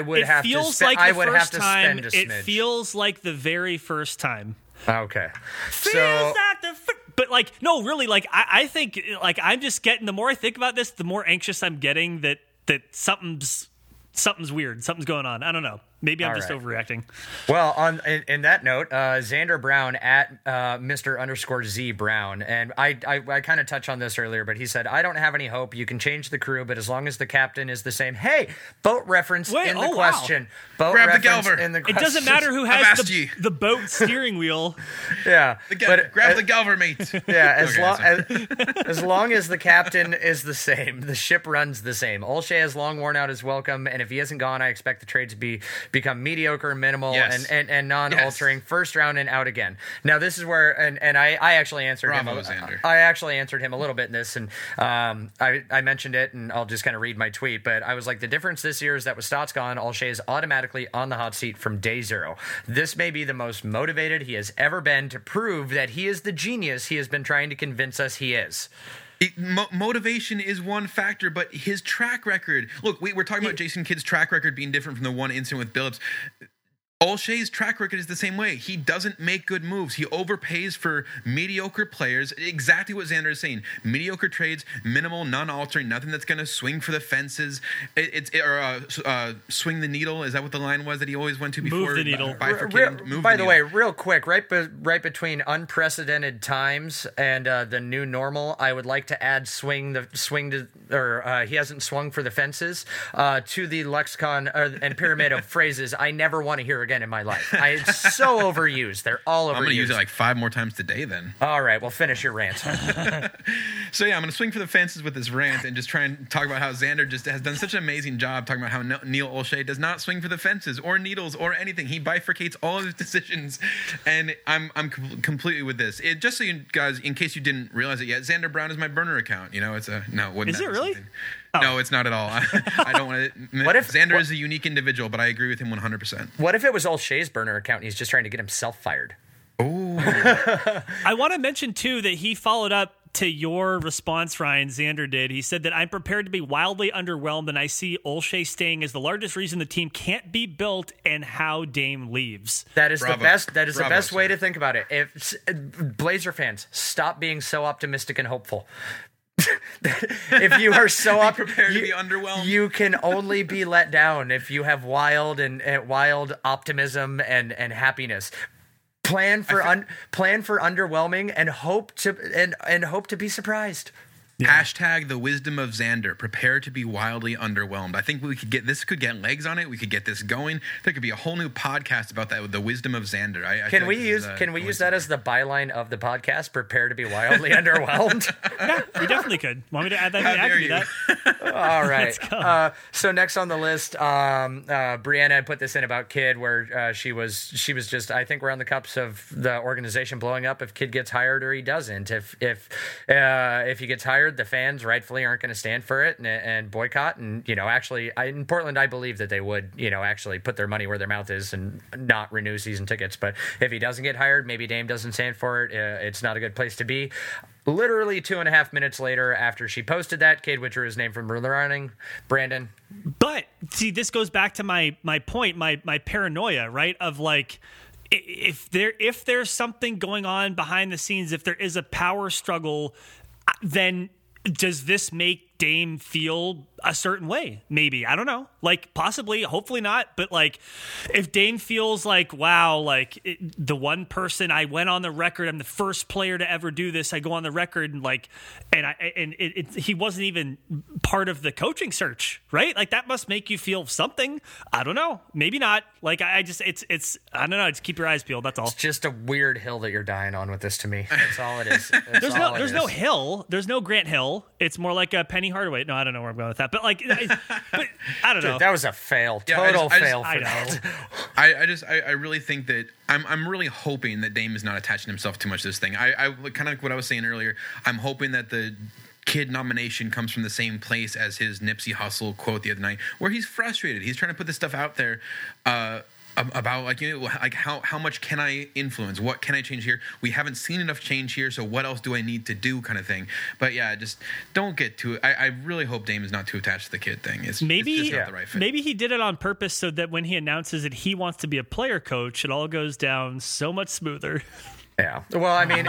would have to spend a smidge. It feels like the very first time. Okay. I think, like, I'm just getting, the more I think about this, the more anxious I'm getting that something's weird. Something's going on. I don't know. Maybe I'm just overreacting. Well, in that note, Xander Brown at Mr. _Z Brown. And I kind of touched on this earlier, but he said, I don't have any hope. You can change the crew, but as long as the captain is the same. Hey, boat reference in the question. Boat reference in the question. It doesn't matter who has the boat steering wheel. Yeah. Grab the government. Yeah, as long as the captain is the same, the ship runs the same. Olshey has long worn out his welcome, and if he isn't gone, I expect the trade to become mediocre, minimal, and non-altering. Yes. First round and out again. Now this is where, and I actually answered him a little bit in this, and I mentioned it, and I'll just kind of read my tweet, but I was like, the difference this year is that with Stotts gone, Olshey is automatically on the hot seat from day zero. This may be the most motivated he has ever been to prove that he is the genius he has been trying to convince us he is. Motivation is one factor, but his track record. Look, we're talking about Jason Kidd's track record being different from the one incident with Billups. Olshey's track record is the same way. He doesn't make good moves. He overpays for mediocre players. Exactly what Xander is saying. Mediocre trades, minimal, non-altering, nothing that's going to swing for the fences. Swing the needle. Is that what the line was that he always went to before? Move the needle. By the way, real quick, right between unprecedented times and the new normal, I would like to add he hasn't swung for the fences to the lexicon and pyramid of phrases I never want to hear again in my life. It's so overused. They're all overused. I'm gonna use it like 5 more times today then. All right, well, finish your rant. So yeah, I'm gonna swing for the fences with this rant and just try and talk about how Xander just has done such an amazing job talking about how Neil Olshey does not swing for the fences or needles or anything. He bifurcates all of his decisions, and I'm completely with this. It, just so you guys, in case you didn't realize it yet, Xander Brown is my burner account. You know, it's a no. It wouldn't. Is it really? Something. Oh. No, it's not at all. I don't want to. Xander is a unique individual, but I agree with him 100%. What if it was Olshey's burner account and he's just trying to get himself fired? Ooh. I want to mention, too, that he followed up to your response, Ryan. Xander did. He said that I'm prepared to be wildly underwhelmed, and I see Olshey staying as the largest reason the team can't be built and how Dame leaves. That is Bravo. The best. That is Bravo, the best way to think about it. If Blazer fans, stop being so optimistic and hopeful. If you are so prepared to be underwhelmed, you can only be let down if you have wild and wild optimism and happiness. Plan for underwhelming and hope to be surprised. Yeah. Hashtag the wisdom of Xander. Prepare to be wildly underwhelmed. I think we could get legs on it. We could get this going. There could be a whole new podcast about that with the wisdom of Xander. Can we use that as the byline of the podcast? Prepare to be wildly underwhelmed. Yeah, we definitely could. Want me to add that? How dare you? That? All right. Let's go. So next on the list, Brianna put this in about Kidd, where she was just, I think we're on the cups of the organization blowing up if Kidd gets hired or he doesn't. If he gets hired, the fans rightfully aren't going to stand for it and boycott. And, you know, actually in Portland, I believe that they would, you know, actually put their money where their mouth is and not renew season tickets. But if he doesn't get hired, maybe Dame doesn't stand for it. It's not a good place to be. Literally 2.5 minutes later, after she posted that, Cade withdrew his name from the running. Brandon. But see, this goes back to my point, my paranoia, right? Of like, if there's something going on behind the scenes, if there is a power struggle, then does this make Dame feel a certain way? Maybe. I don't know. Like, possibly, hopefully not. But, like, if Dame feels like, wow, like, the one person I went on the record, I'm the first player to ever do this. I go on the record and he wasn't even part of the coaching search, right? Like, that must make you feel something. I don't know. Maybe not. Like, I just, I don't know. Just keep your eyes peeled. That's all. It's just a weird hill that you're dying on with this to me. That's all it is. There's no hill. There's no Grant Hill. It's more like a Penny Hardaway. No, I don't know where I'm going with that. But like, but I don't know. That was a fail. I really think that I'm really hoping that Dame is not attaching himself too much to this thing. I kind of like what I was saying earlier. I'm hoping that the Kidd nomination comes from the same place as his Nipsey Hussle quote the other night, where he's frustrated. He's trying to put this stuff out there. About like, you know, like how much can I influence? What can I change here? We haven't seen enough change here, so what else do I need to do? Kind of thing. But yeah, just don't get too. I really hope Dame is not too attached to the kid thing. It's just not the right fit. Maybe he did it on purpose so that when he announces that he wants to be a player coach, it all goes down so much smoother. Yeah. Well, I mean,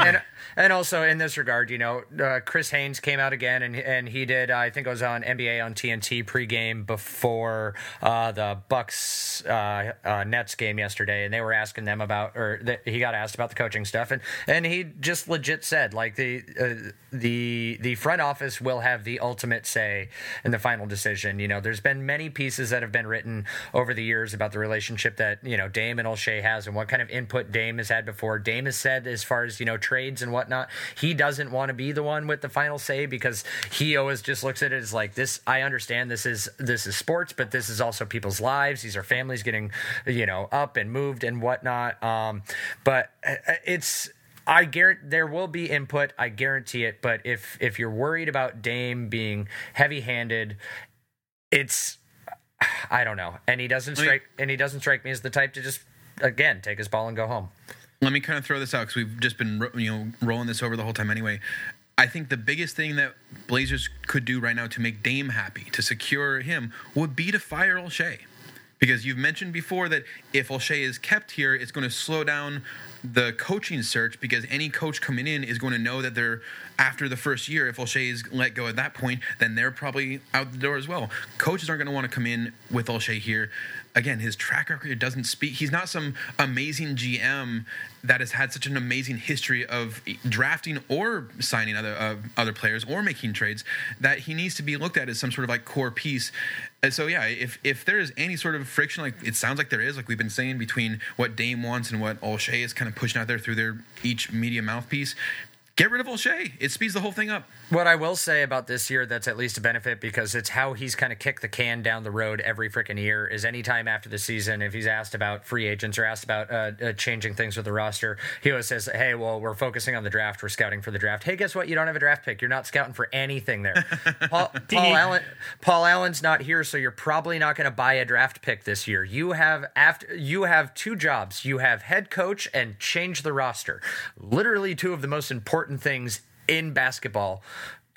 and also in this regard, you know, Chris Haynes came out again and he did, I think it was on NBA on TNT pregame before the Bucks Nets game yesterday, and they were asking them about, he got asked about the coaching stuff, and he just legit said like the front office will have the ultimate say in the final decision. You know, there's been many pieces that have been written over the years about the relationship that, you know, Dame and Olshey has and what kind of input Dame has had before. Dame has said, as far as, you know, trades and whatnot, he doesn't want to be the one with the final say because he always just looks at it as like, this, I understand this is sports, but this is also people's lives. These are families getting, you know, up and moved and whatnot. But it's, I guarantee there will be input. I guarantee it. But if you're worried about Dame being heavy-handed, it's, I don't know. And he doesn't strike me as the type to just, again, take his ball and go home. Let me kind of throw this out because we've just been, you know, rolling this over the whole time anyway. I think the biggest thing that Blazers could do right now to make Dame happy, to secure him, would be to fire Olshey. Because you've mentioned before that if Olshey is kept here, it's going to slow down the coaching search because any coach coming in is going to know that they're, after the first year, if Olshey is let go at that point, then they're probably out the door as well. Coaches aren't going to want to come in with Olshey here. Again, his track record doesn't speak. He's not some amazing GM that has had such an amazing history of drafting or signing other players or making trades that he needs to be looked at as some sort of like core piece. And so, yeah, if there is any sort of friction, like it sounds like there is, like we've been saying, between what Dame wants and what Olshey is kind of pushing out there through their each media mouthpiece, get rid of Olshey. It speeds the whole thing up. What I will say about this year that's at least a benefit, because it's how he's kind of kicked the can down the road every freaking year, is anytime after the season, if he's asked about free agents or asked about changing things with the roster, he always says, hey, well, we're focusing on the draft. We're scouting for the draft. Hey, guess what? You don't have a draft pick. You're not scouting for anything there. Paul Allen's not here, so you're probably not going to buy a draft pick this year. You have two jobs. You have head coach and change the roster. Literally two of the most important things in basketball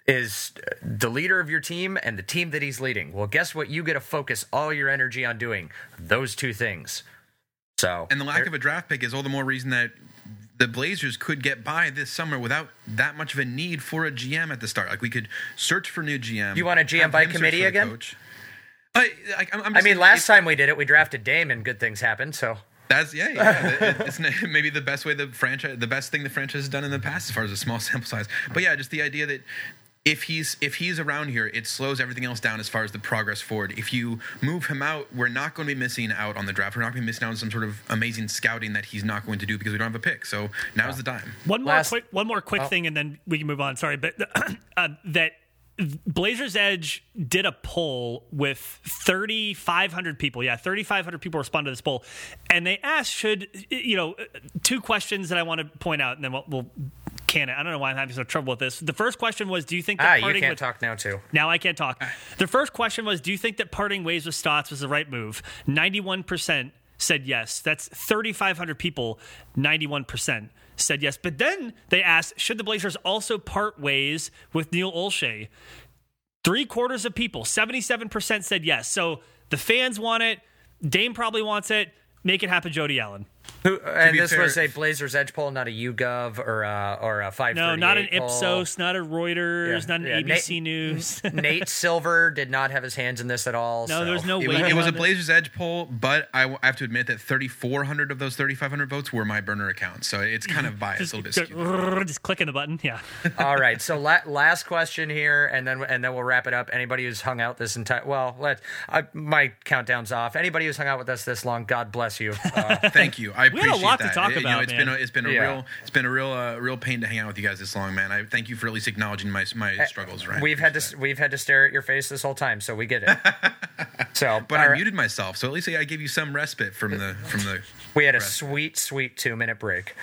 is the leader of your team and the team that he's leading. Well, guess what? You get to focus all your energy on doing those two things. So, and the lack of a draft pick is all the more reason that the Blazers could get by this summer without that much of a need for a GM at the start. Like, we could search for new GM. You want a GM by committee again? Coach. I mean, last time we did it, we drafted Dame and good things happened. So. That's yeah. It's maybe the best way the franchise has done in the past as far as a small sample size. But yeah, just the idea that if he's around here, it slows everything else down as far as the progress forward. If you move him out, we're not going to be missing out on the draft. We're not going to be missing out on some sort of amazing scouting that he's not going to do because we don't have a pick. So now's the time. One more quick thing, and then we can move on. Sorry, but that Blazers Edge did a poll with 3,500 people. Yeah, 3,500 people responded to this poll. And they asked, two questions that I want to point out, and then we'll can it. I don't know why I'm having so trouble with this. The first question was, do you think that parting you can't talk now, too. Now I can't talk. The first question was, do you think that parting ways with Stotts was the right move? 91% said yes. That's 3,500 people, 91%. Said yes. But then they asked, should the Blazers also part ways with Neil Olshey? 3/4 of people, 77%, said yes. So the fans want it. Dame probably wants it. Make it happen, Jody Allen. And this was a Blazers Edge poll, not a YouGov or a 538 poll. No, not an Ipsos, not a Reuters, not an ABC News. Nate Silver did not have his hands in this at all. No, so. There's no way. It was a Blazers Edge poll, but I have to admit that 3,400 of those 3,500 votes were my burner account, so it's kind of biased. Just clicking the button, yeah. All right, so last question here, and then we'll wrap it up. Anybody who's hung out this entire... Well, my countdown's off. Anybody who's hung out with us this long, God bless you. Thank you. I appreciate that. We had a lot to talk about, man. It's been a real pain to hang out with you guys this long, man. I thank you for at least acknowledging my struggles, Ryan. We've had to stare at your face this whole time, so we get it. But I muted myself, so at least I gave you some respite from the. We had a sweet 2-minute break.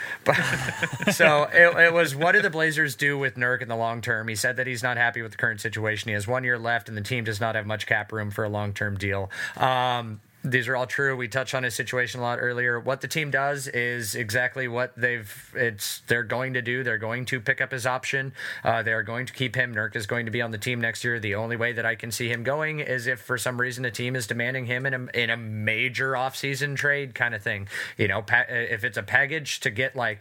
So it was, what do the Blazers do with Nurk in the long term? He said that he's not happy with the current situation. He has 1 year left, and the team does not have much cap room for a long-term deal. These are all true. We touched on his situation a lot earlier. What the team does is exactly what they're going to do. They're going to pick up his option. They're going to keep him. Nurk is going to be on the team next year. The only way that I can see him going is if for some reason a team is demanding him in a major offseason trade kind of thing. You know, if it's a package to get like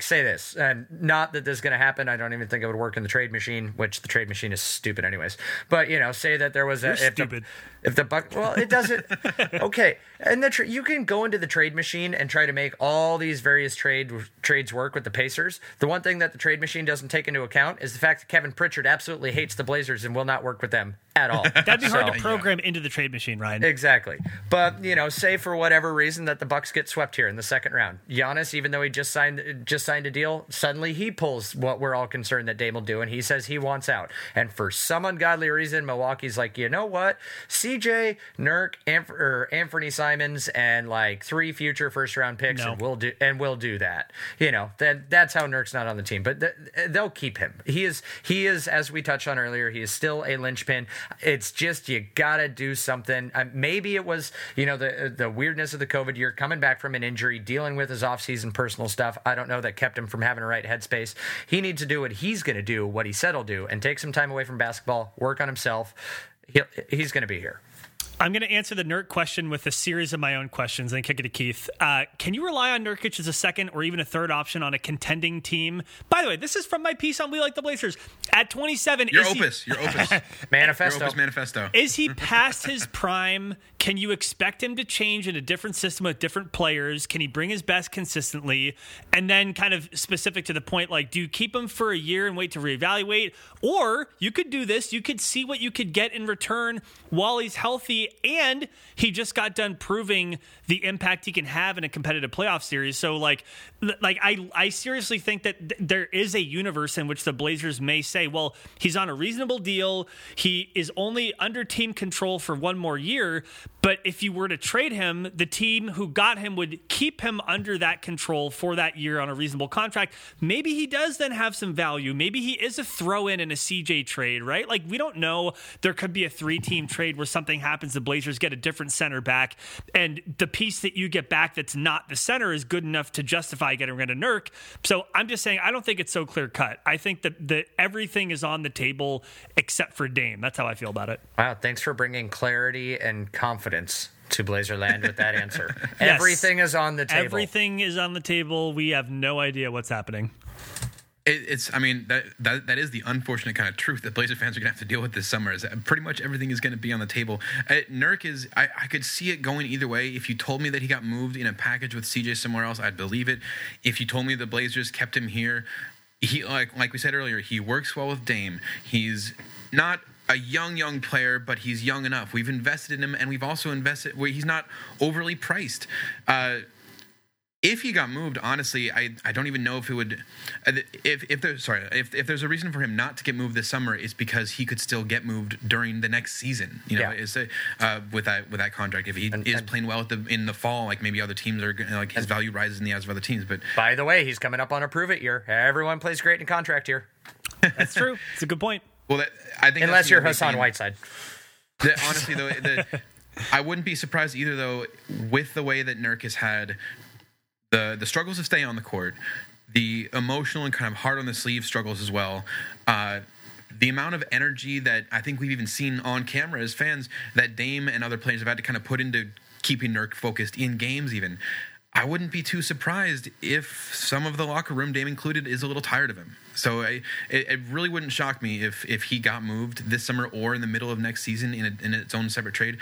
say this, and not that this is going to happen. I don't even think it would work in the trade machine, which the trade machine is stupid anyways. But, you know, say that there was a... it doesn't... Okay, and you can go into the trade machine and try to make all these various trades work with the Pacers. The one thing that the trade machine doesn't take into account is the fact that Kevin Pritchard absolutely hates the Blazers and will not work with them at all. That'd be hard to program into the trade machine, Ryan. Exactly. But, you know, say for whatever reason that the Bucks get swept here in the second round. Giannis, even though he just signed a deal, suddenly he pulls what we're all concerned that Dame will do, and he says he wants out. And for some ungodly reason, Milwaukee's like, you know what? CJ, Nurk, Anthony Simons, and like 3 future first-round picks, and we'll do that. You know, that's how Nurk's not on the team, but they'll keep him. He is, as we touched on earlier, he is still a linchpin. It's just you gotta do something. Maybe it was, you know, the weirdness of the COVID year, coming back from an injury, dealing with his offseason personal stuff. I don't know, that kept him from having a right headspace. He needs to do what he's gonna do, what he said he'll do, and take some time away from basketball, work on himself. He's gonna be here. I'm going to answer the Nurk question with a series of my own questions, and kick it to Keith. Can you rely on Nurkic as a second or even a third option on a contending team? By the way, this is from my piece on We Like the Blazers. At 27, Your opus manifesto. Is he past his prime? Can you expect him to change in a different system with different players? Can he bring his best consistently? And then, kind of specific to the point, like, do you keep him for a year and wait to reevaluate? Or you could do this. You could see what you could get in return while he's healthy, and he just got done proving the impact he can have in a competitive playoff series. So like I seriously think that there is a universe in which the Blazers may say, well, he's on a reasonable deal. He is only under team control for 1 more year. But if you were to trade him, the team who got him would keep him under that control for that year on a reasonable contract. Maybe he does then have some value. Maybe he is a throw-in in a CJ trade, right? Like, we don't know. There could be a 3-team trade where something happens. The Blazers get a different center back, and the piece that you get back that's not the center is good enough to justify getting rid of Nurk. So I'm just saying, I don't think it's so clear cut. I think that everything is on the table except for Dame. That's how I feel about it. Wow. Thanks for bringing clarity and confidence to Blazerland with that answer. Yes. Everything is on the table. Everything is on the table. We have no idea what's happening. It's, I mean, that is the unfortunate kind of truth that Blazer fans are going to have to deal with this summer, is that pretty much everything is going to be on the table. Nurk is, I could see it going either way. If you told me that he got moved in a package with CJ somewhere else, I'd believe it. If you told me the Blazers kept him here, he, like we said earlier, he works well with Dame. He's not a young player, but he's young enough. We've invested in him, and we've also invested where he's not overly priced. If he got moved, honestly, I don't even know if it would. If there's a reason for him not to get moved this summer, it's because he could still get moved during the next season. You know, with that contract, if he is playing well in the fall, like maybe other teams are like his value rises in the eyes of other teams. But by the way, he's coming up on a prove it year. Everyone plays great in contract year. That's true. It's a good point. Well, I think unless you're Hassan Whiteside. Honestly, though, I wouldn't be surprised either. Though, with the way that Nurk has had. The struggles of staying on the court, the emotional and kind of hard-on-the-sleeve struggles as well, the amount of energy that I think we've even seen on camera as fans that Dame and other players have had to kind of put into keeping Nurk focused in games even. I wouldn't be too surprised if some of the locker room, Dame included, is a little tired of him. So it really wouldn't shock me if he got moved this summer or in the middle of next season in its own separate trade.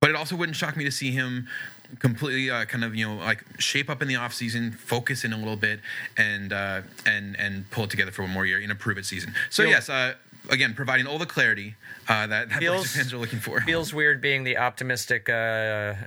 But it also wouldn't shock me to see him completely kind of, you know, like shape up in the offseason, focus in a little bit, and pull it together for 1 more year in a prove it season. So yes, again, providing all the clarity that Blazers fans are looking for. Feels weird being the optimistic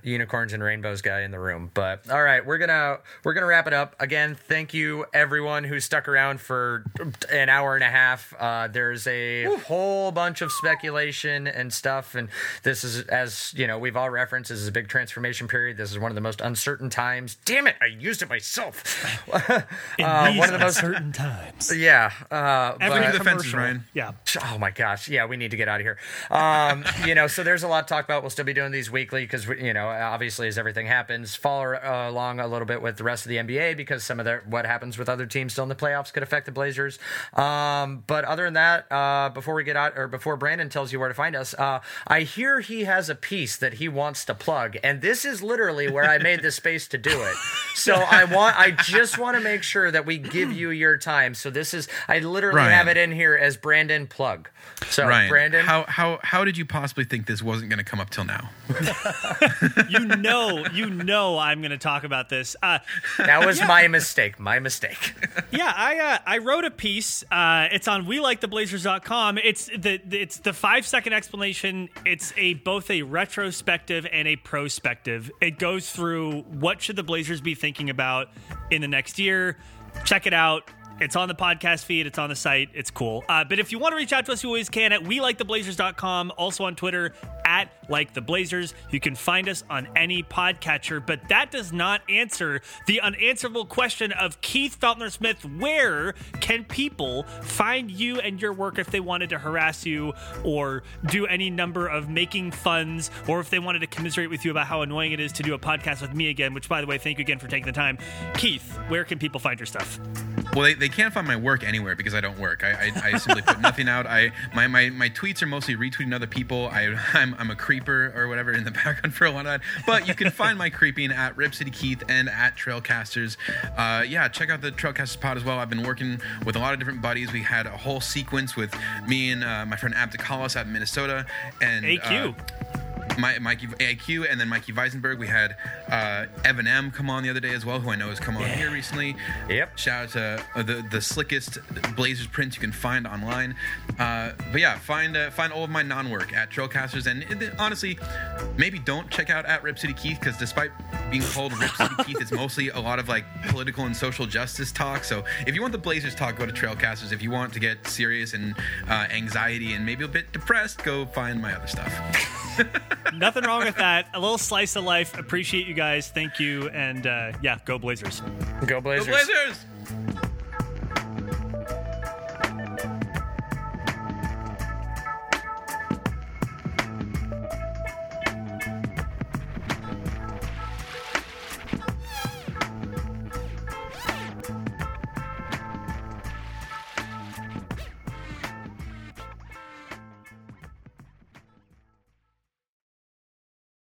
unicorns and rainbows guy in the room, but all right, we're gonna wrap it up. Again, thank you everyone who stuck around for an hour and a half. There's a whole bunch of speculation and stuff, and this is, as you know, we've all referenced, this is a big transformation period. This is one of the most uncertain times. Damn it, I used it myself. One of the most uncertain times. Yeah. Every defense, Ryan. Yeah. Oh my gosh. Yeah, we need to get out of here. So there's a lot to talk about. We'll still be doing these weekly because, obviously as everything happens, follow along a little bit with the rest of the NBA because some of what happens with other teams still in the playoffs could affect the Blazers. But other than that, before Brandon tells you where to find us, I hear he has a piece that he wants to plug, and this is literally where I made the space to do it. So I just want to make sure that we give you your time. So this is, I literally have it in here as Brandon plug. So Ryan, Brandon, how did you possibly think this wasn't going to come up till now? you know, I'm going to talk about this. That was my mistake. Yeah. I wrote a piece. It's on WeLikeTheBlazers.com. It's the 5-second explanation. It's both a retrospective and a prospective. It goes through what should the Blazers be thinking about in the next year. Check it out. It's on the podcast feed. It's on the site. It's cool. But if you want to reach out to us, you always can at WeLikeTheBlazers.com. Also on Twitter at LikeTheBlazers. You can find us on any podcatcher. But that does not answer the unanswerable question of Keith Feltner-Smith. Where can people find you and your work if they wanted to harass you or do any number of making funs, or if they wanted to commiserate with you about how annoying it is to do a podcast with me again, which, by the way, thank you again for taking the time. Keith, where can people find your stuff? Well, they can't find my work anywhere because I don't work. I simply put nothing out. My tweets are mostly retweeting other people. I'm a creeper or whatever in the background for a lot of that. But you can find my creeping at Rip City Keith and at Trailcasters. Check out the Trailcasters pod as well. I've been working with a lot of different buddies. We had a whole sequence with me and my friend Abdikalis out in Minnesota and AQ. Mikey AQ and then Mikey Weisenberg. We had Evan M come on the other day as well, who I know has come on here recently. Yep. Shout out to the slickest Blazers prints you can find online. Find all of my non-work at Trailcasters, and honestly, maybe don't check out at Rip City Keith because despite being called Rip City Keith, it's mostly a lot of like political and social justice talk. So if you want the Blazers talk, go to Trailcasters. If you want to get serious and anxiety and maybe a bit depressed, go find my other stuff. Nothing wrong with that. A little slice of life. Appreciate you guys. Thank you. And go Blazers. Go Blazers. Go Blazers.